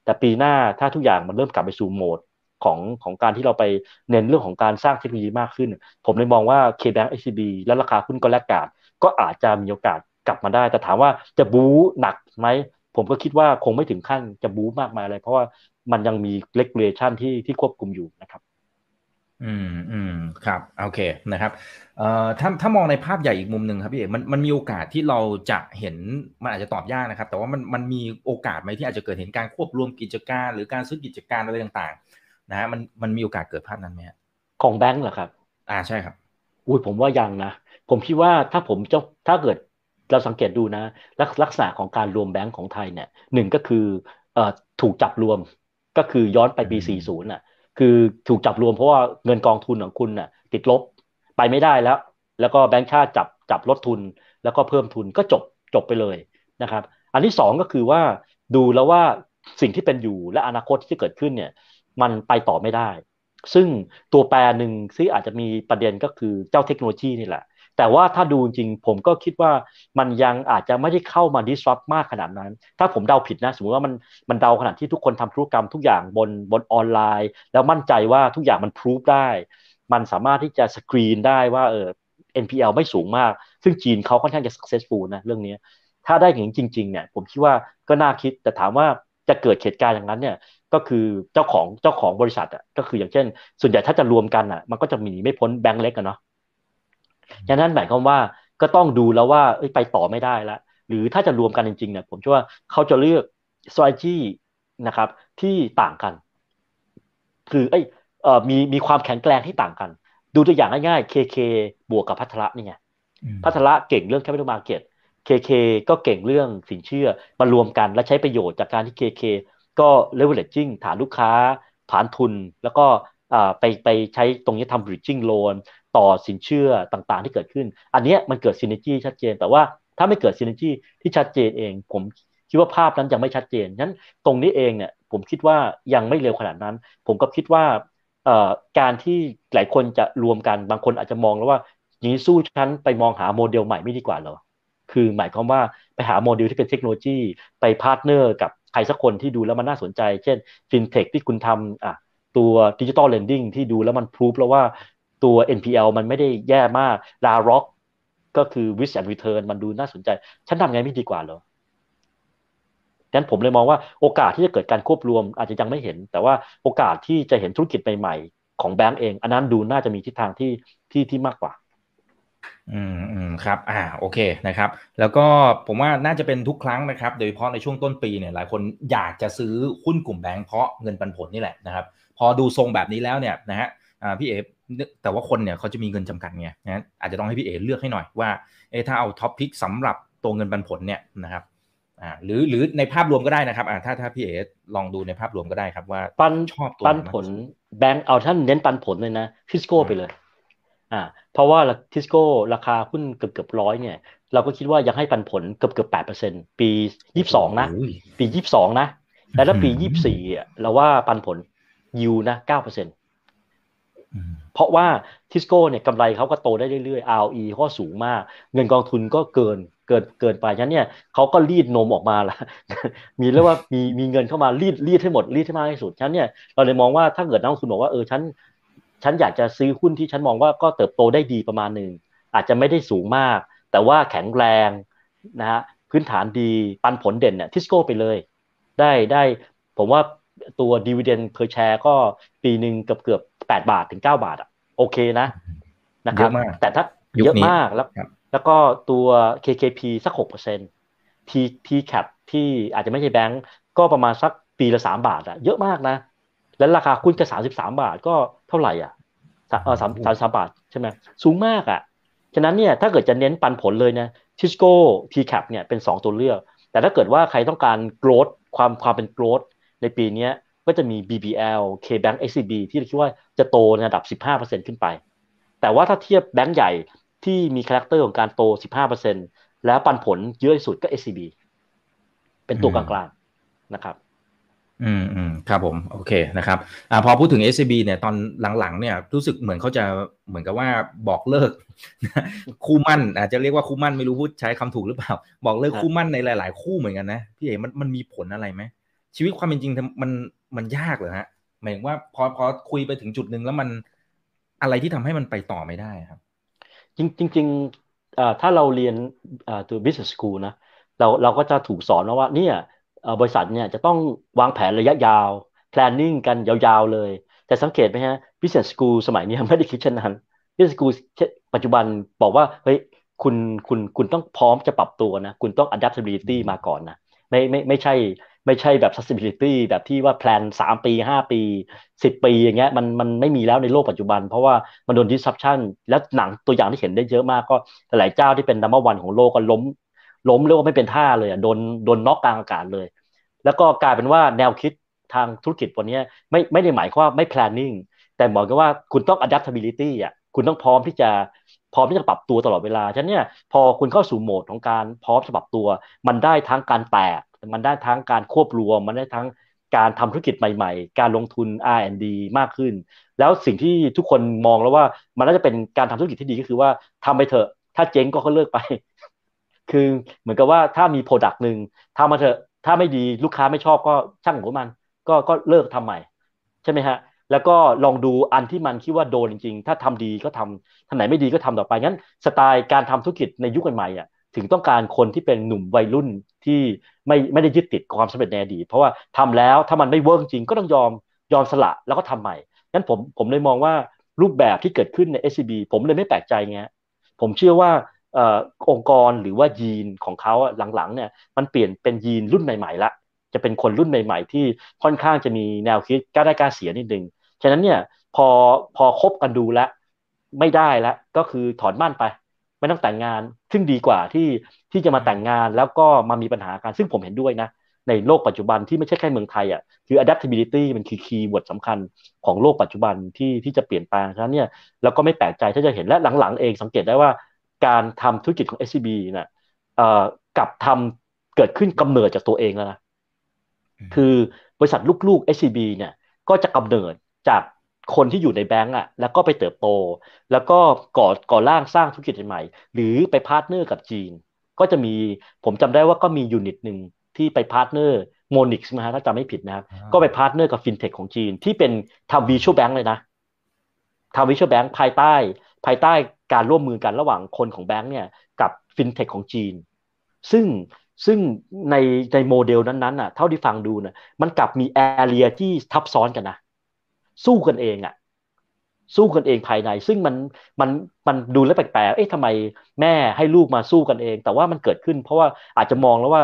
แต่ปีหน้าถ้าทุกอย่างมันเริ่มกลับไปสู่โหมดของของการที่เราไปเน้นเรื่องของการสร้างเทคโนโลยีมากขึ้นผมเลยมองว่า K-Bank เอส ซี บี และราคาหุ้นก็แลกขาดก็อาจจะมีโอกาสกลับมาได้แต่ถามว่าจะบู๊หนักไหมผมก็คิดว่าคงไม่ถึงขั้นจะบู๊มากมายอะไรเพราะว่ามันยังมีเรกูเลชั่นที่ที่ควบคุมอยู่นะครับอืมอืมครับโอเคนะครับเอ่อถ้าถ้ามองในภาพใหญ่อีกมุมหนึ่งครับพี่เอกมันมันมีโอกาสที่เราจะเห็นมันอาจจะตอบยากนะครับแต่ว่ามันมันมีโอกาสไหมที่อาจจะเกิดเห็นการควบรวมกิจการหรือการซื้อกิจการอะไรต่างๆนะฮะมันมันมีโอกาสเกิดภาพนั้นไหมของแบงก์เหรอครับอ่าใช่ครับอุ้ยผมว่ายังนะผมคิดว่าถ้าผมจะถ้าเกิดเราสังเกตดูนะลักษณะของการรวมแบงก์ของไทยเนี่ยหนึ่งก็คือเอ่อถูกจับรวมก็คือย้อนไปปีสี่สิบน่ะคือถูกจับรวมเพราะว่าเงินกองทุนของคุณน่ะติดลบไปไม่ได้แล้วแล้วก็แบงก์ชาติจับจับลดทุนแล้วก็เพิ่มทุนก็จบจบไปเลยนะครับอันที่สองก็คือว่าดูแล้วว่าสิ่งที่เป็นอยู่และอนาคตที่จะเกิดขึ้นเนี่ยมันไปต่อไม่ได้ซึ่งตัวแปรหนึ่งที่อาจจะมีประเด็นก็คือเจ้าเทคโนโลยีนี่แหละแต่ว่าถ้าดูจริงผมก็คิดว่ามันยังอาจจะไม่ได้เข้ามา disrupt มากขนาดนั้นถ้าผมเดาผิดนะสมมติว่ามันมันเดาขนาดที่ทุกคนทำธุรกรรมทุกอย่างบนบนออนไลน์แล้วมั่นใจว่าทุกอย่างมัน proof ได้มันสามารถที่จะสกรีนได้ว่าเออ เอ็น พี แอล ไม่สูงมากซึ่งจีนเขาค่อนข้างจะ successful นะเรื่องนี้ถ้าได้อย่างจริงๆเนี่ยผมคิดว่าก็น่าคิดแต่ถามว่าจะเกิดเหตุการณ์อย่างนั้นเนี่ยก็คือเจ้าของเจ้าของบริษัทอ่ะก็คืออย่างเช่นส่วนใหญ่ถ้าจะรวมกันอ่ะมันก็จะหนีไม่พ้นแบงก์เล็กอ่ะเนาะฉะนั้นหมายความว่าก็ต้องดูแล้วว่าไปต่อไม่ได้แล้วหรือถ้าจะรวมกันจริงๆเนี่ยผมเชื่อว่าเขาจะเลือก strategy นะครับที่ต่างกันคือไอ้เอ่อมีมีความแข็งแกร่งที่ต่างกันดูตัวอย่างง่ายๆ เค เค บวกกับภัทระนี่ไงภัทระเก่งเรื่อง Capital Market เค เค ก็เก่งเรื่องสินเชื่อมารวมกันและใช้ประโยชน์จากการที่ เค เค ก็ leveraging ฐานลูกค้าฐานทุนแล้วก็อ่าไปไปใช้ตรงนี้ทำ bridging loanต่อสินเชื่อต่างๆที่เกิดขึ้นอันนี้มันเกิดซินเนอร์จี้ชัดเจนแต่ว่าถ้าไม่เกิดซินเนอร์จี้ที่ชัดเจนเองผมคิดว่าภาพนั้นยังไม่ชัดเจนงั้นตรงนี้เองเนี่ยผมคิดว่ายังไม่เร็วขนาดนั้นผมก็คิดว่าเอ่อการที่หลายคนจะรวมกันบางคนอาจจะมองแล้วว่าอย่างนี้สู้ฉันไปมองหาโมเดลใหม่ไม่ดีกว่าเหรอคือหมายความว่าไปหาโมเดลที่เป็นเทคโนโลยีไปพาร์ทเนอร์กับใครสักคนที่ดูแล้วมันน่าสนใจเช่นฟินเทคที่คุณทำอ่ะตัว Digital Lending ที่ดูแล้วมันพรูฟแล้วว่าตัว เอ็น พี แอล มันไม่ได้แย่มาก อาร์ อาร์ โอ ซี ก็คือ Risk and Return มันดูน่าสนใจฉันทำไงไม่ดีกว่าเหรอดังนั้นผมเลยมองว่าโอกาสที่จะเกิดการควบรวมอาจจะยังไม่เห็นแต่ว่าโอกาสที่จะเห็นธุรกิจใหม่ๆของแบงก์เองอันนั้นดูน่าจะมีทิศทางที่ที่ที่มากกว่าอืมอืมครับอ่าโอเคนะครับแล้วก็ผมว่าน่าจะเป็นทุกครั้งนะครับโดยเฉพาะในช่วงต้นปีเนี่ยหลายคนอยากจะซื้อหุ้นกลุ่มแบงก์เพราะเงินปันผลนี่แหละนะครับพอดูทรงแบบนี้แล้วเนี่ยนะฮะอ่าพี่เอแต่ว่าคนเนี่ยเขาจะมีเงินจำกัดไงนะอาจจะต้องให้พี่เอเลือกให้หน่อยว่าเอถ้าเอาท็อปพิกสำหรับตัวเงินปันผลเนี่ยนะครับอ่าหรือหรือในภาพรวมก็ได้นะครับอ่าถ้าถ้าพี่เอลองดูในภาพรวมก็ได้ครับว่าปันชอบตัวปันผลแบงก์เอาท่านเน้นปันผลเลยนะทิสโก้ไปเลยอ่าเพราะว่าทิสโก้ราคาหุ้นเกือบเกือบร้อยเนี่ยเราก็คิดว่ายังให้ปันผลเกือบเกือบแปดเปอร์เซ็นต์ปียี่สิบสองนะปียี่สิบสองนะแต่ถ้าปียี่สิบสี่อ่ะเราว่าปันผลยูนะเก้าเปอร์เซ็นต์เพราะว่าทิสโก้เนี่ยกำไรเขาก็โตได้เรื่อยๆ อาร์ โอ อี ก็สูงมากเงินกองทุนก็เกินเกินเกินไปฉะนั้นเนี่ยเขาก็รีดนมออกมาละมีเรียกว่ามีมีเงินเข้ามารีดรีดให้หมดรีดให้มากที่สุดฉะนั้นเนี่ยเราเลยมองว่าถ้าเกิดนักลงทุนบอกว่าเออฉันฉันอยากจะซื้อหุ้นที่ฉันมองว่าก็เติบโตได้ดีประมาณนึงอาจจะไม่ได้สูงมากแต่ว่าแข็งแรงนะฮะพื้นฐานดีปันผลเด่นเนี่ยทิสโก้ไปเลยได้ได้ผมว่าตัว dividend per share ก็ปีนึงเกือบๆแปดบาทถึงเก้าบาทอ่ะโอเคนะ นะครับแต่ถ้าเยอะมากแล้วแล้วก็ตัว เค เค พี สัก หกเปอร์เซ็นต์ T T cap ที่อาจจะไม่ใช่แบงก์ก็ประมาณสักปีละสามบาทอ่ะเยอะมากนะแล้วราคาหุ้นก็สามสิบสามบาทก็เท่าไหร่อ่ะเอ่อสามสิบสามบาทใช่มั้ยสูงมากอ่ะฉะนั้นเนี่ยถ้าเกิดจะเน้นปันผลเลยนะ Cisco T cap เนี่ยเป็นสองตัวเลือกแต่ถ้าเกิดว่าใครต้องการ growth ความความเป็น growth ในปีเนี้ยก็จะมี บี บี แอล K-Bank เอส ซี บี ที่เราคิดว่าจะโตในระดับ สิบห้าเปอร์เซ็นต์ ขึ้นไปแต่ว่าถ้าเทียบแบงก์ใหญ่ที่มีคาแรคเตอร์ของการโต สิบห้าเปอร์เซ็นต์ แล้วปันผลเยอะที่สุดก็ เอส ซี บี เป็นตัวกลางๆนะครับอืมๆครับผมโอเคนะครับอ่าพอพูดถึง เอส ซี บี เนี่ยตอนหลังๆเนี่ยรู้สึกเหมือนเขาจะเหมือนกับว่าบอกเลิกคู่มั่นอาจจะเรียกว่าคู่มั่นไม่รู้พูดใช้คำถูกหรือเปล่าบอกเลิกคู่มั่นในหลายๆคู่เหมือนกันนะพี่เอ๋มันมันมีผลอะไรมั้ยชีวิตความเป็นจริงมันมันยากเหรอฮะหมายถึงว่าพอพอคุยไปถึงจุดนึงแล้วมันอะไรที่ทำให้มันไปต่อไม่ได้ครับจริงจริงถ้าเราเรียนตัว business school นะเราเราก็จะถูกสอนว่าเนี่ยบริษัทเนี่ยจะต้องวางแผนระยะยาว planning กันยาวๆเลยแต่สังเกตไหมฮะ business school สมัยนี้ไม่ได้คิดเช่นนั้น business school ปัจจุบันบอกว่าเฮ้ยคุณคุณคุณต้องพร้อมจะปรับตัวนะคุณต้อง adaptability มาก่อนนะไม่ไม่ไม่ใช่ไม่ใช่แบบ sustainability แบบที่ว่าแพลนสามปีห้าปีสิบปีอย่างเงี้ยมันมันไม่มีแล้วในโลกปัจจุบันเพราะว่ามันโดน disruption และหนังตัวอย่างที่เห็นได้เยอะมากก็หลายเจ้าที่เป็น number หนึ่ง ของโลกก็ล้มล้มเรียกว่าไม่เป็นท่าเลยอ่ะโดนโดนน็อกกลางอากาศเลยแล้วก็กลายเป็นว่าแนวคิดทางธุรกิจวันนี้ไม่ไม่ได้หมายความว่าไม่ planning แต่หมายความว่าคุณต้อง adaptability อ่ะคุณต้องพร้อมที่จะพร้อมที่จะปรับตัวตลอดเวลาฉะนั้นเนี่ยพอคุณเข้าสู่โหมดของการพร้อมจะปรับตัวมันได้ทั้งการแตกมันได้ทั้งการควบรวมมันได้ทั้งการทำธุรกิจใหม่ๆการลงทุน อาร์ แอนด์ ดี มากขึ้นแล้วสิ่งที่ทุกคนมองแล้วว่ามันน่าจะเป็นการทำธุรกิจที่ดีก็คือว่าทำไปเถอะถ้าเจ๊งก็ก็เลิกไปคือเหมือนกับว่าถ้ามี product นึงทำมาเถอะถ้าไม่ดีลูกค้าไม่ชอบก็ช่างหัวมันก็ก็เลิกทำใหม่ใช่ไหมฮะแล้วก็ลองดูอันที่มันคิดว่าโดนจริงๆถ้าทำดีก็ทำทำไหนไม่ดีก็ทำต่อไปงั้นสไตล์การทำธุรกิจในยุคใหม่อ่ะถึงต้องการคนที่เป็นหนุ่มวัยรุ่นที่ไม่ไม่ได้ยึดติดความสำเร็จในอดีตเพราะว่าทำแล้วถ้ามันไม่เวิร์กจริงก็ต้องยอมยอมสละแล้วก็ทำใหม่งั้นผมผมเลยมองว่ารูปแบบที่เกิดขึ้นใน เอส ซี บี ผมเลยไม่แปลกใจไงผมเชื่อว่าเอ่อองค์กรหรือว่ายีนของเขาหลังๆเนี่ยมันเปลี่ยนเป็นยีนรุ่นใหม่ๆละจะเป็นคนรุ่นใหม่ๆที่ค่อนข้างจะมีแนวคิดกล้าได้กล้าเสียนิดนึงฉะนั้นเนี่ยพอพอคบกันดูละไม่ได้ละก็คือถอนมั่นไปไม่ต้องแต่งงานซึ่งดีกว่าที่ที่จะมาแต่งงานแล้วก็มามีปัญหากันซึ่งผมเห็นด้วยนะในโลกปัจจุบันที่ไม่ใช่แค่เมืองไทยอ่ะคือ adaptability มันคือคีย์เวิร์ดสำคัญของโลกปัจจุบันที่ที่จะเปลี่ยนแปลงฉะนั้นเนี่ยเราก็ไม่แปลกใจถ้าจะเห็นและหลังๆเองสังเกตได้ว่าการทำธุรกิจของ เอส ซี บี น่ะเอ่อกลับทำเกิดขึ้นกำเนิดจากตัวเองแล้วนะ mm-hmm. คือบริษัทลูกๆ เอส ซี บี เนี่ยก็จะกำเนิดจากคนที่อยู่ในแบงก์อ่ะแล้วก็ไปเติบโตแล้วก็ก่อก่อร่างสร้างธุรกิจใหม่หรือไปพาร์ทเนอร์กับจีนก็จะมีผมจำได้ว่าก็มียูนิตหนึ่งที่ไปพาร์ทเนอร์โมนิกส์นะฮะถ้าจำไม่ผิดนะครับ uh-huh. ก็ไปพาร์ทเนอร์กับฟินเทคของจีนที่เป็นทำวิชวลแบงก์เลยนะทำวิชวลแบงก์ภายใต้ภายใต้การร่วมมือกันระหว่างคนของแบงก์เนี่ยกับฟินเทคของจีนซึ่งซึ่งในในโมเดลนั้นๆอ่ะเท่าที่ฟังดูนะมันกลับมีแอเรียที่ทับซ้อนกันนะสู้กันเองอ่ะสู้กันเองภายในซึ่งมันมันมันดูแล้วแปลกๆเอ๊ะทำไมแม่ให้ลูกมาสู้กันเองแต่ว่ามันเกิดขึ้นเพราะว่าอาจจะมองแล้วว่า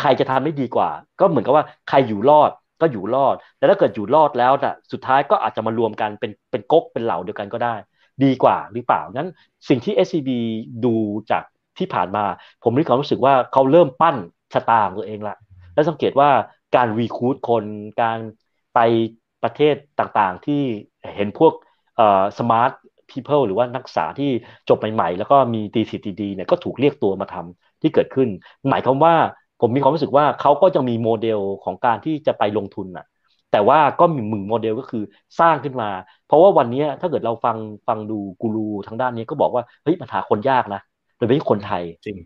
ใครจะทำได้ดีกว่าก็เหมือนกับว่าใครอยู่รอดก็อยู่รอดแล้วถ้าเกิดอยู่รอดแล้วน่ะสุดท้ายก็อาจจะมารวมกันเป็นเป็นก๊กเป็นเหล่าเดียวกันก็ได้ดีกว่าหรือเปล่านั้นสิ่งที่ เอส ซี บี ดูจากที่ผ่านมาผมมีความรู้สึกว่าเขาเริ่มปั้นชะตาของตัวเองละและสังเกตว่าการรีครูทคนการไปประเทศต่างๆที่เห็นพวกเอ่อ smart people หรือว่านักศึกษาที่จบใหม่ๆแล้วก็มีดีสิทธิ์ดีเนี่ยก็ถูกเรียกตัวมาทำที่เกิดขึ้นหมายความว่าผมมีความรู้สึกว่าเขาก็ยังมีโมเดลของการที่จะไปลงทุนน่ะแต่ว่าก็มีหนึ่งโมเดลก็คือสร้างขึ้นมาเพราะว่าวันนี้ถ้าเกิดเราฟังฟังดูกูรูทางด้านนี้ก็บอกว่าเฮ้ยปัญหาคนยากนะโดยเฉพาะคนไทยจริง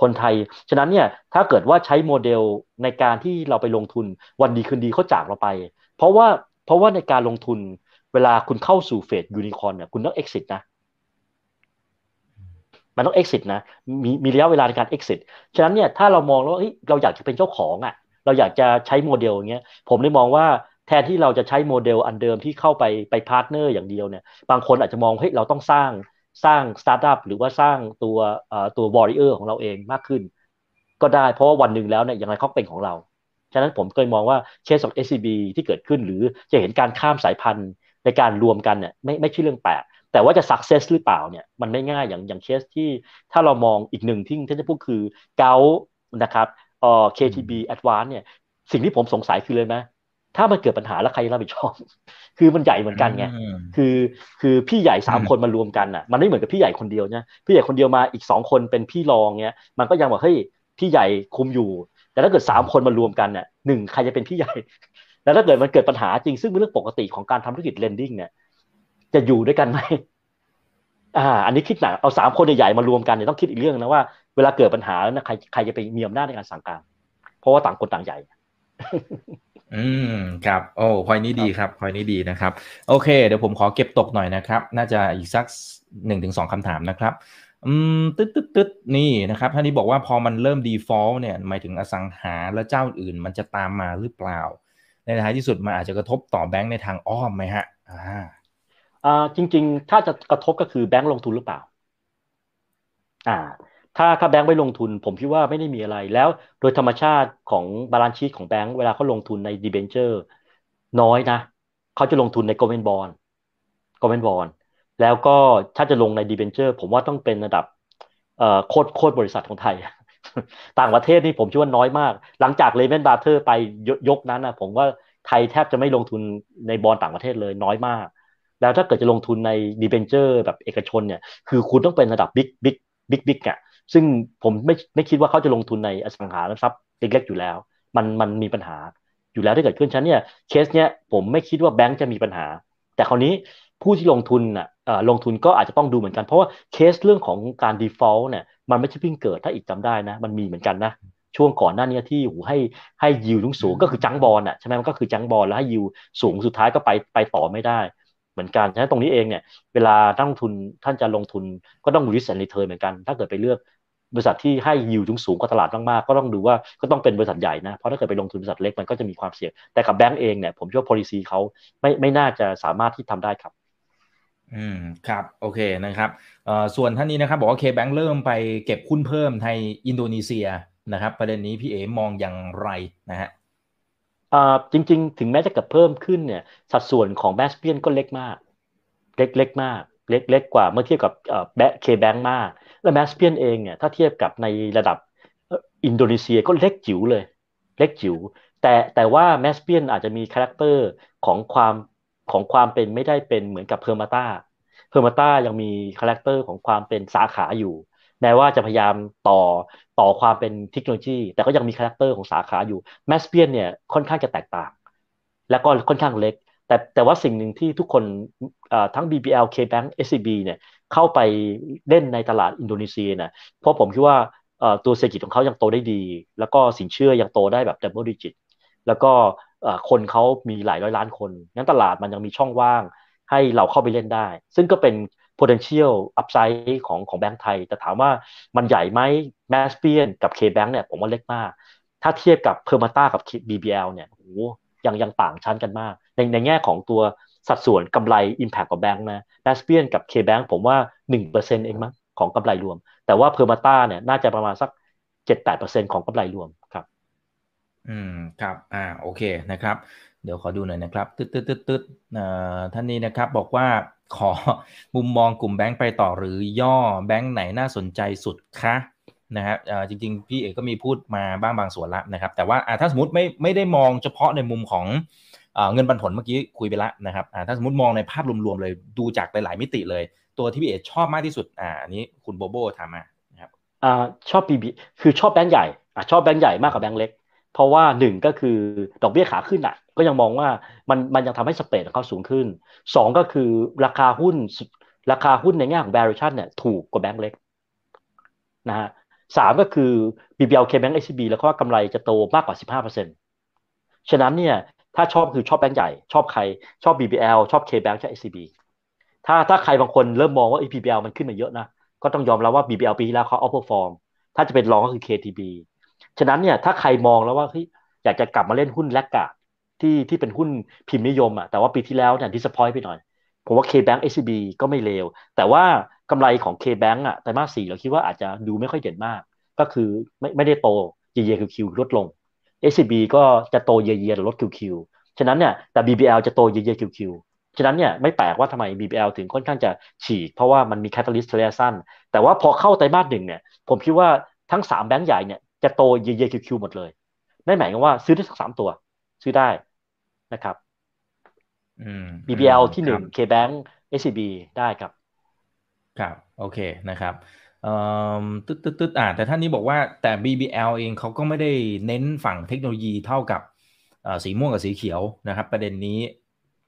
คนไทยฉะนั้นเนี่ยถ้าเกิดว่าใช้โมเดลในการที่เราไปลงทุนวันดีคืนดีเขาจากเราไปเพราะว่าเพราะว่าในการลงทุนเวลาคุณเข้าสู่เฟสยูนิคอร์นเนี่ยคุณต้อง exit นะมันต้อง exit นะมีมีระยะเวลาในการ exit ฉะนั้นเนี่ยถ้าเรามองแล้วว่าเฮ้ยเราอยากจะเป็นเจ้าของอ่ะเราอยากจะใช้โมเดลอย่างเงี้ยผมเลยมองว่า แทนที่เราจะใช้โมเดลอันเดิมที่เข้าไปไปพาร์ทเนอร์อย่างเดียวเนี่ยบางคนอาจจะมองเฮ้ยเราต้องสร้างสร้างสตาร์ทอัพหรือว่าสร้างตัวเอ่อตัววอริเออร์ของเราเองมากขึ้นก็ได้เพราะว่าวันหนึ่งแล้วเนี่ยอย่างไรเขาเป็นของเราฉะนั้นผมเคยมองว่าเคสของ เอส ซี บี ที่เกิดขึ้นหรือจะเห็นการข้ามสายพันธุ์ในการรวมกันเนี่ยไม่ไม่ใช่เรื่องแปลกแต่ว่าจะ success หรือเปล่าเนี่ยมันไม่ง่ายอย่างอย่างเคสที่ถ้าเรามองอีกหนึ่งที่ท่านจะพูดคือเกานะครับเอ่อ เค ที บี Advance เนี่ยสิ่งที่ผมสงสัยคือเลยนะถ้ามันเกิดปัญหาแล้วใครรับผิดชอบคือมันใหญ่เหมือนกันไงคือคือพี่ใหญ่สามคนมารวมกันน่ะมันไม่เหมือนกับพี่ใหญ่คนเดียวนะพี่ใหญ่คนเดียวมาอีกสองคนเป็นพี่รองเงี้ยมันก็ยังบอกเฮ้ยพี่ใหญ่คุมอยู่แต่ถ้าเกิดสามคนมารวมกันน่ะหนึ่งใครจะเป็นพี่ใหญ่แล้วถ้าเกิดมันเกิดปัญหาจริงซึ่งเป็นเรื่องปกติของการทำธุรกิจ lending เนี่ยจะอยู่ด้วยกันมั้ยอ่าอันนี้คิดหนักเอาสามคนใหญ่ๆมารวมกันเนี่ยต้องคิดอีกเรื่องนะว่าเวลาเกิดปัญหาแล้วนะใครใครจะไปมีอำนาจในการสั่งการเพราะว่าต่างคนต่างใหญ่อืมครับโอ้พอยนี้ดีครับพอยนี้ดีนะครับโอเคเดี๋ยวผมขอเก็บตกหน่อยนะครับน่าจะอีกสัก หนึ่งถึงสอง คำถามนะครับอืมตึ๊ดๆๆนี่นะครับท่านนี้บอกว่าพอมันเริ่ม default เนี่ยหมายถึงอสังหาและเจ้าอื่นมันจะตามมาหรือเปล่าในท้ายที่สุดมันอาจจะกระทบต่อแบงค์ในทางอ้อมไหมฮะอ่าอ่าจริงๆถ้าจะกระทบก็คือแบงค์ลงทุนหรือเปล่าอ่าถ้าถ้าแบงค์ไม่ลงทุนผมคิดว่าไม่ได้มีอะไรแล้วโดยธรรมชาติของบาลานซ์ชีทของแบงค์เวลาเขาลงทุนในดีเบนเจอร์น้อยนะเขาจะลงทุนในกอเวนบอนด์กอเวนบอนด์แล้วก็ถ้าจะลงในดีเบนเจอร์ผมว่าต้องเป็นระดับเอ่อโคตรโคตรบริษัทของไทย ต่างประเทศนี่ผมคิดว่าน้อยมากหลังจาก Lehman Brothers ไปยกนั้นนะผมว่าไทยแทบจะไม่ลงทุนในบอนด์ต่างประเทศเลยน้อยมากแล้วถ้าเกิดจะลงทุนในดีเบนเจอร์แบบเอกชนเนี่ยคือคุณต้องเป็นระดับบิ๊กบิ๊กบิ๊กบิ๊กอ่ะซึ่งผมไม่ไม่คิดว่าเขาจะลงทุนในอสังหาริมทรัพย์เล็กๆอยู่แล้วมันมันมีปัญหาอยู่แล้วที่เกิดขึ้นฉันเนี่ยเคสเนี้ยผมไม่คิดว่าแบงค์จะมีปัญหาแต่คราวนี้ผู้ที่ลงทุนอ่ะเอ่อลงทุนก็อาจจะต้องดูเหมือนกันเพราะว่าเคสเรื่องของการ default เนี่ยมันไม่ใช่เพิ่งเกิดถ้าอีกจำได้นะมันมีเหมือนกันนะช่วงก่อนหน้านี้ที่หูให้ให้ยิวสูงก็คือจังบอลอ่ะใช่ไหมมันก็คือจังบอลแล้วให้ยิวสูงสุดท้ายก็ไปไปต่อไม่ได้เหมือนกันฉะนั้นตรงนี้เองเนี่ยเวลาท่านลงทุนท่านจะลงทุนก็ต้องดู risk and return เหมือนกันถ้าเกิดไปเลือกบริษัทที่ให้ yield สูงกว่าตลาดมากๆก็ต้องดูว่าก็ต้องเป็นบริษัทใหญ่นะเพราะถ้าเกิดไปลงทุนบริษัทเล็กมันก็จะมีความเสี่ยงแต่กับแบงก์เองเนี่ยผมเชื่อ policy เขาไม่ไม่น่าจะสามารถที่ทำได้ครับอืมครับโอเคนะครับเอ่อส่วนท่านนี้นะครับบอกว่า K-Bank เริ่มไปเก็บหุ้นเพิ่มในอินโดนีเซียนะครับประเด็นนี้พี่เอ๋มองอย่างไรนะฮะอ่าจริงๆถึงแม้จะเกิดเพิ่มขึ้นเนี่ยสัดส่วนของ Maspion ก็เล็กมากเล็กๆมากเล็กเล็กกว่าเมื่อเทียบกับเอ่อ K-Bank มากและ Maspion เองเนี่ยถ้าเทียบกับในระดับอินโดนีเซียก็เล็กจิ๋วเลยเล็กจิ๋วแต่แต่ว่า Maspion อาจจะมีคาแรคเตอร์ของความของความเป็นไม่ได้เป็นเหมือนกับ Permata Permata ยังมีคาแรคเตอร์ของความเป็นสาขาอยู่แม้ว่าจะพยายามต่อต่อความเป็นเทคโนโลยีแต่ก็ยังมีคาแรคเตอร์ของสาขาอยู่ Maspion เนี่ยค่อนข้างจะแตกต่างแล้วก็ค่อนข้างเล็กแต่แต่ว่าสิ่งหนึ่งที่ทุกคนทั้ง บี บี แอล K-Bank เอส ซี บี เนี่ยเข้าไปเล่นในตลาดอินโดนีเซียนะเพราะผมคิดว่าตัวเศรษฐกิจของเขายังโตได้ดีแล้วก็สินเชื่อยังโตได้แบบดับเบิลดิจิตแล้วก็คนเขามีหลายร้อยล้านคนงั้นตลาดมันยังมีช่องว่างให้เราเข้าไปเล่นได้ซึ่งก็เป็น potential upside ของของแบงก์ไทยแต่ถามว่ามันใหญ่ไหม Maspion กับ K-Bank เนี่ยผมว่าเล็กมากถ้าเทียบกับ Permata กับ บี บี แอล เนี่ยโอ้ยังยังต่างชั้นกันมากในในแง่ของตัวสัดส่วนกำไร impact ของแบงค์นะ Maspion กับ K-Bank ผมว่า หนึ่งเปอร์เซ็นต์ เองมั้งของกำไรรวมแต่ว่า Permata เนี่ยน่าจะประมาณสัก เจ็ดถึงแปดเปอร์เซ็นต์ ของกำไรรวมครับอืมครับอ่าโอเคนะครับเดี๋ยวขอดูหน่อยนะครับตึ๊ดตึ๊ดตึ๊ดตึ๊ดเอ่อท่านนี้นะครับบอกว่าขอมุมมองกลุ่มแบงค์ไปต่อหรือย่อแบงค์ไหนน่าสนใจสุดคะนะฮะเอ่อจริงๆพี่เอกก็มีพูดมาบ้างบางส่วนละนะครับแต่ว่าอ่าถ้าสมมุติไม่ไม่ได้มองเฉพาะในมุมของเอ่อเงินปันผลเมื่อกี้คุยไปละนะครับอ่าถ้าสมมุติมองในภาพรวมๆเลยดูจากหลายๆมิติเลยตัวที่พี่เอกชอบมากที่สุดอ่าอันนี้คุณโบโบถามมานะครับอ่าชอบ บี บี คือชอบแบงค์ใหญ่อ่ะชอบแบงค์ใหญ่มากกว่าแบงค์เล็กเพราะว่าหนึ่งก็คือดอกเบี้ยขาขึ้นอ่ะก็ยังมองว่ามันมันยังทำให้สเปรดของเขาสูงขึ้นสองก็คือราคาหุ้นราคาหุ้นในแง่ของ valuation เนี่ยถูกกว่าแบงค์เล็กนะฮะสามก็คือ บี บี แอล K-Bank เอส ซี บี แล้วก็กำไรจะโตมากกว่า สิบห้าเปอร์เซ็นต์ ฉะนั้นเนี่ยถ้าชอบคือชอบแบงค์ใหญ่ชอบใครชอบ บี บี แอล ชอบ K-Bank ชอบ เอส ซี บี ถ้าถ้าใครบางคนเริ่มมองว่าไอ้ บี บี แอล มันขึ้นมาเยอะนะก็ต้องยอมรับว่า บี บี แอล ปีที่แล้วเขา outperform ถ้าจะเป็นรองก็คือ เค ที บี ฉะนั้นเนี่ยถ้าใครมองแล้วว่าเฮ้ยอยากจะกลับมาเล่นหุ้นแลกกะ ที่ที่เป็นหุ้นพิมพ์นิยมอ่ะแต่ว่าปีที่แล้วเนี่ย disappoint ไปหน่อยผมว่า K-Bank เอส ซี บี ก็ไม่เลวแต่ว่ากำไรของ K-Bank อ่ะไตรมาสสี่เราคิดว่าอาจจะดูไม่ค่อยเด่นมากก็คือไม่ไม่ได้โตเยียร์คิวคิวลดลง เอส ซี บี ก็จะโตเยียร์ลดคิวคิวฉะนั้นเนี่ยแต่ บี บี แอล จะโตเยียร์คิวคิวฉะนั้นเนี่ยไม่แปลกว่าทำไม บี บี แอล ถึงค่อนข้างจะฉีกเพราะว่ามันมี catalyst ระยะสั้นแต่ว่าพอเข้าไตรมาสหนึ่งเนี่ยผมคิดว่าทั้งสามแบงค์ใหญ่เนี่ยจะโตเยียร์คิวคิวหมดเลยนั่นหมายความว่าซื้อได้สักสามตัวซื้อได้นะครับบี บี แอล ที่หนึ่ง K-Bank เอส ซี บี ได้ครับครับโอเคนะครับตึ๊ดตึ๊ดตึ๊ดอ่าแต่ท่านนี้บอกว่าแต่ บี บี แอล เองเขาก็ไม่ได้เน้นฝั่งเทคโนโลยีเท่ากับสีม่วงกับสีเขียวนะครับประเด็นนี้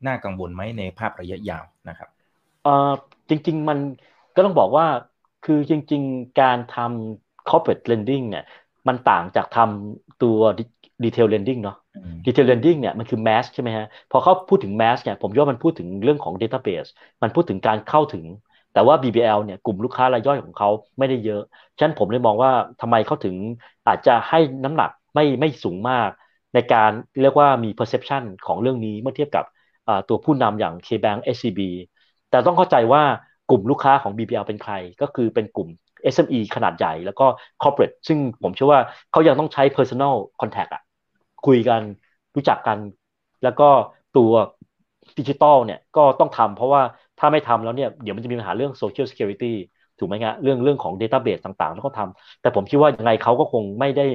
น่ากังวลไหมในภาพระยะยาวนะครับเอ่อจริงๆมันก็ต้องบอกว่าคือจริงๆการทำ corporate lending เนี่ยมันต่างจากทำตัว retail lending เนาะ retail lending เนี่ยมันคือ mass ใช่ไหมฮะพอเขาพูดถึง mass เนี่ยผมว่ามันพูดถึงเรื่องของ database มันพูดถึงการเข้าถึงแต่ว่า บี บี แอล เนี่ยกลุ่มลูกค้ารายย่อยของเขาไม่ได้เยอะฉะนั้นผมเลยมองว่าทำไมเขาถึงอาจจะให้น้ำหนักไม่ไม่สูงมากในการเรียกว่ามี perception ของเรื่องนี้เมื่อเทียบกับตัวผู้นำอย่าง K-Bank เอส ซี บี แต่ต้องเข้าใจว่ากลุ่มลูกค้าของ บี บี แอล เป็นใครก็คือเป็นกลุ่ม เอส เอ็ม อี ขนาดใหญ่แล้วก็ corporate ซึ่งผมเชื่อว่าเขายังต้องใช้ personal contact อะคุยกันรู้จักกันแล้วก็ตัวดิจิตอลเนี่ยก็ต้องทำเพราะว่าถ้าไม่ทำแล้วเนี่ยเดี๋ยวมันจะมีปัญหาเรื่อง social security ถูกไหมฮะเรื่องเรื่องของ database ต่างๆแล้วก็ทำแต่ผมคิดว่ายังไงเขาก็คงไม่ได้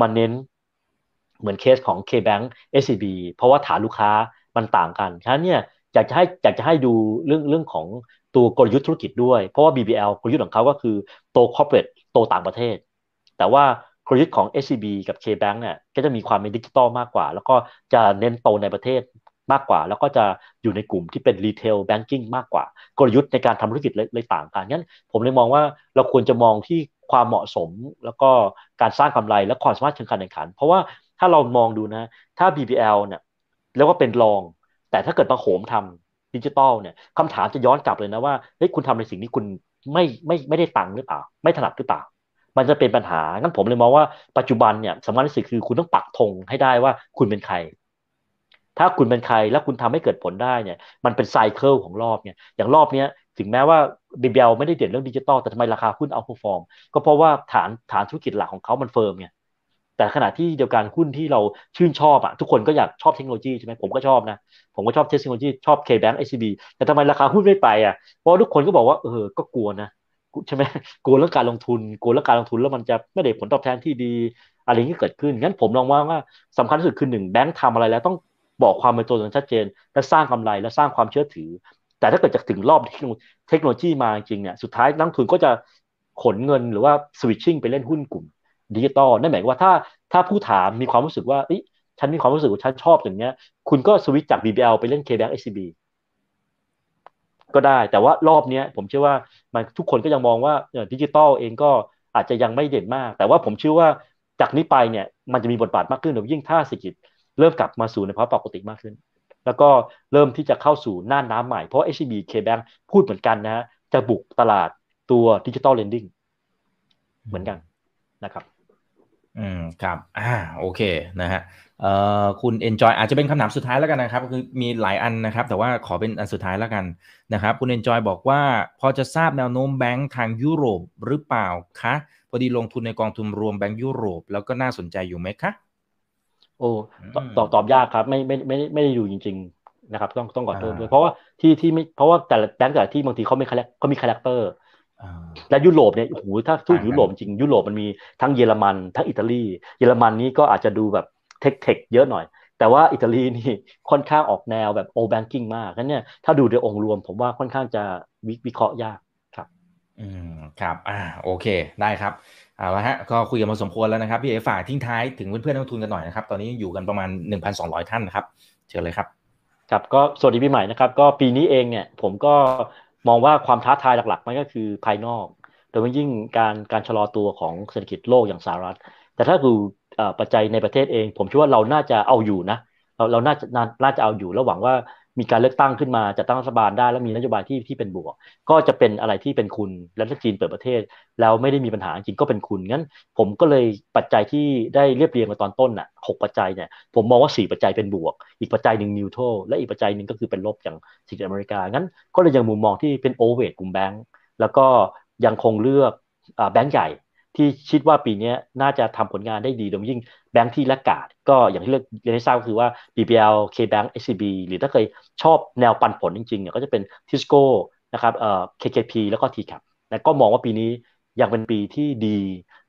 มาเน้นเหมือนเคสของ K-Bank เอส ซี บี เพราะว่าฐานลูกค้ามันต่างกันฉะนั้นเนี่ยอยากจะให้อยากจะให้ดูเรื่องเรื่องของตัวกลยุทธ์ธุรกิจด้วยเพราะว่า บี บี แอล กลยุทธ์ของเขาก็คือโต corporate โตต่างประเทศแต่ว่ากลยุทธ์ของ เอส ซี บี กับ K-Bank เนี่ยก็จะมีความเป็นดิจิตอลมากกว่าแล้วก็จะเน้นโตในประเทศมากกว่าแล้วก็จะอยู่ในกลุ่มที่เป็น retail banking มากกว่ากลยุทธ์ในการทำธุรกิจเลยต่างกันงั้นผมเลยมองว่าเราควรจะมองที่ความเหมาะสมแล้วก็การสร้างกำไรและความสามารถเชิงการแข่งขันเพราะว่าถ้าเรามองดูนะถ้า บี บี แอล เนี่ยแล้วก็เป็นรองแต่ถ้าเกิดมาโหมทำดิจิตอลเนี่ยคำถามจะย้อนกลับเลยนะว่าเฮ้ยคุณทำในสิ่งที่คุณไม่ไม่ไม่ได้ตังค์หรือเปล่าไม่ถนัดหรือเปล่ามันจะเป็นปัญหางั้นผมเลยมองว่าปัจจุบันเนี่ยสำคัญที่สุดคือคุณต้องปักธงให้ได้ว่าคุณเป็นใครถ้าคุณเป็นใครแล้วคุณทำให้เกิดผลได้เนี่ยมันเป็นไซเคิลของรอบเนี่ยอย่างรอบนี้ถึงแม้ว่า บี บี แอล ไม่ได้เด่นเรื่องดิจิตอลแต่ทำไมราคาหุ้นเอาท์เพอร์ฟอร์มก็เพราะว่าฐานฐานธุรกิจหลักของเขามันเฟิร์มไงแต่ขณะที่เดียวกันหุ้นที่เราชื่นชอบอะทุกคนก็อยากชอบเทคโนโลยีใช่ไหมผมก็ชอบนะผมก็ชอบเทคโนโลยีชอบ K-Bank เอส ซี บี แต่ทำไมราคาหุ้นไม่ไปอะเพราะทุกคนก็บอกว่าเออก็กลัวนะใช่ไหมกลัวเรื่องการลงทุนกลัวเรื่องการลงทุนแล้วมันจะไม่ได้ผลตอบแทนที่ดีอะไรที่เกิดขึ้นงั้นผมลองว่าว่าสำคัญที่สุดคือหนึ่งแบงค์ทำอะไรแล้วต้องบอกความเป็นตัวตนชัดเจนและสร้างกำไรและสร้างความเชื่อถือแต่ถ้าเกิดจะถึงรอบเทคโนโลยีมาจริงเนี่ยสุดท้ายนักทุนก็จะขนเงินหรือว่า switching ไปเล่นหุ้นกลุ่มดิจิตอลนั่นหมายว่าถ้าถ้าผู้ถามมีความรู้สึกว่าเอ๊ะฉันมีความรู้สึกว่าฉันชอบอย่างเงี้ยคุณก็สวิตช์จาก บี บี แอล ไปเล่น K-Bank เอส ซี บี ก็ได้แต่ว่ารอบนี้ผมเชื่อว่ามันทุกคนก็ยังมองว่าเอ่อดิจิตอลเองก็อาจจะยังไม่เด่นมากแต่ว่าผมเชื่อว่าจากนี้ไปเนี่ยมันจะมีบทบาทมากขึ้นโดยยิ่งถ้าเศรษฐกิจเริ่มกลับมาสู่ในภาวะปกติมากขึ้นแล้วก็เริ่มที่จะเข้าสู่หน้าน้ำใหม่เพราะ เอช ซี บี K-Bank พูดเหมือนกันนะฮะจะบุกตลาดตัว Digital Lending เหมือนกันนะครับอืมครับอ่าโอเคนะฮะเอ่อคุณ Enjoy อาจจะเป็นคำถามสุดท้ายแล้วกันนะครับคือมีหลายอันนะครับแต่ว่าขอเป็นอันสุดท้ายแล้วกันนะครับคุณ Enjoy บอกว่าพอจะทราบแนวโน้มแบงค์ทางยุโรปหรือเปล่าคะพอดีลงทุนในกองทุนรวมแบงค์ยุโรปแล้วก็น่าสนใจอยู่ไหมคะโอ้ตอบตอบยากครับไม่ไม่ไม่ไม่ได้ดูจริงๆนะครับต้องต้องขอโทษด้วยเพราะว่าที่ที่ไม่เพราะว่าแต่ละแบงค์แต่ละที่บางทีเขาไม่คาแรคเขามีคาแรคเตอร์และยุโรปเนี่ยโอ้โหถ้าสู้ยุโรปจริงยุโรปมันมีทั้งเยอรมันทั้งอิตาลีเยอรมันนี้ก็อาจจะดูแบบเทคเทคเยอะหน่อยแต่ว่าอิตาลีนี่ค่อนข้างออกแนวแบบโอแบงกิ้งมากงั้นเนี่ยถ้าดูโดยองค์รวมผมว่าค่อนข้างจะวิเคราะห์ยากครับอืมครับอ่าโอเคได้ครับเอาละฮะก็คุยกันมาสมควรแล้วนะครับพี่เอ๋ฝากทิ้งท้ายถึงเพื่อนๆนักลงทุนกันหน่อยนะครับตอนนี้อยู่กันประมาณ หนึ่งพันสองร้อย ท่านนะครับเชิญเลยครับครับก็สวัสดีปีใหม่นะครับก็ปีนี้เองเนี่ยผมก็มองว่าความท้าทายหลักๆมันก็คือภายนอกโดยเฉพาะยิ่งการการชะลอตัวของเศรษฐกิจโลกอย่างสหรัฐแต่ถ้าดูปัจจัยในประเทศเองผมคิดว่าเราน่าจะเอาอยู่นะเราเราน่าจะน่าจะเอาอยู่แล้วหวังว่า มีการเลือกตั้งขึ้นมาจัดตั้งรัฐบาลได้แล้วมีนโยบายที่ที่เป็นบวกก็จะเป็นอะไรที่เป็นคุณและถ้าจีนเปิดประเทศแล้วไม่ได้มีปัญหาจริงก็เป็นคุณงั้นผมก็เลยปัจจัยที่ได้เรียบเรียงมาตอนต้นน่ะหกปัจจัยเนี่ยผมมองว่าสี่ปัจจัยเป็นบวกอีกปัจจัยนึงนิวทรัลและอีกปัจจัยนึงก็คือเป็นลบอย่างสหรัฐอเมริกางั้นก็เลยยังมุมมองที่เป็นโอเวอร์เวทกลุ่มแบงก์แล้วก็ยังคงเลือกอ่าแบงก์ใหญ่ที่คิดว่าปีนี้น่าจะทำผลงานได้ดีโดยยิ่งแบงค์ที่ละกาดก็อย่างที่เลือกเรียนให้ทราบก็คือว่า บี บี แอล K-Bank เอส ซี บี หรือถ้าเคยชอบแนวปันผลจริงๆเนี่ยก็จะเป็น Tisco นะครับเอ่อ เค เค พี แล้วก็ ที แคป นะก็มองว่าปีนี้ยังเป็นปีที่ดี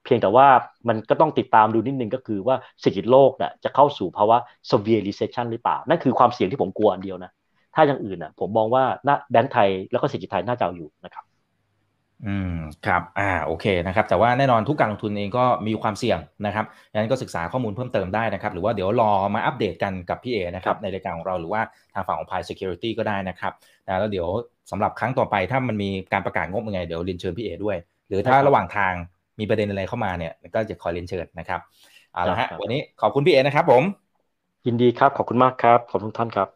เพียงแต่ว่ามันก็ต้องติดตามดูนิดนึงก็คือว่าเศรษฐกิจโลกน่ะจะเข้าสู่ภาวะ severe recession หรือเปล่านั่นคือความเสี่ยงที่ผมกลัวอันเดียวนะถ้าอย่างอื่นน่ะผมมองว่าแบงค์ไทยแล้วก็เศรษฐกิจไทยน่าจะเอาอยู่นะครับอืมครับอ่าโอเคนะครับแต่ว่าแน่นอนทุกการลงทุนเองก็มีความเสี่ยงนะครับดังนั้นก็ศึกษาข้อมูลเพิ่มเติมได้นะครับหรือว่าเดี๋ยวรอมาอัปเดตกันกับพี่เอนะครับในรายการของเราหรือว่าทางฝั่งของ Pi Security ก็ได้นะครับนะแล้วเดี๋ยวสำหรับครั้งต่อไปถ้ามันมีการประกาศงบยังไงเดี๋ยวเรียนเชิญพี่เอด้วยหรือถ้าระหว่างทางมีประเด็นอะไรเข้ามาเนี่ยก็จะขอเรียนเชิญนะครับเอาละฮะวันนี้ขอบคุณพี่เอนะครับผมยินดีครับขอบคุณมากครับขอบคุณท่านครับ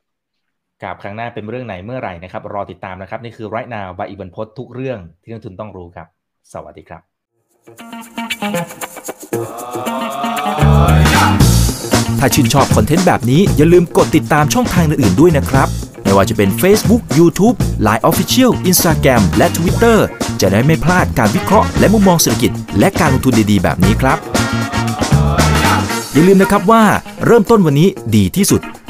กับครั้งหน้าเป็นเรื่องไหนเมื่อไหร่นะครับรอติดตามนะครับนี่คือ Right Now by อีกวันพดทุกเรื่องที่นักทุนต้องรู้ครับสวัสดีครับถ้าชื่นชอบคอนเทนต์แบบนี้อย่าลืมกดติดตามช่องทางอื่นๆด้วยนะครับไม่ว่าจะเป็น Facebook YouTube Line Official Instagram และ Twitter จะได้ไม่พลาดการวิเคราะห์และมุมมองเศรษฐกิจและการลงทุนดีๆแบบนี้ครับอย่าลืมนะครับว่าเริ่มต้นวันนี้ดีที่สุด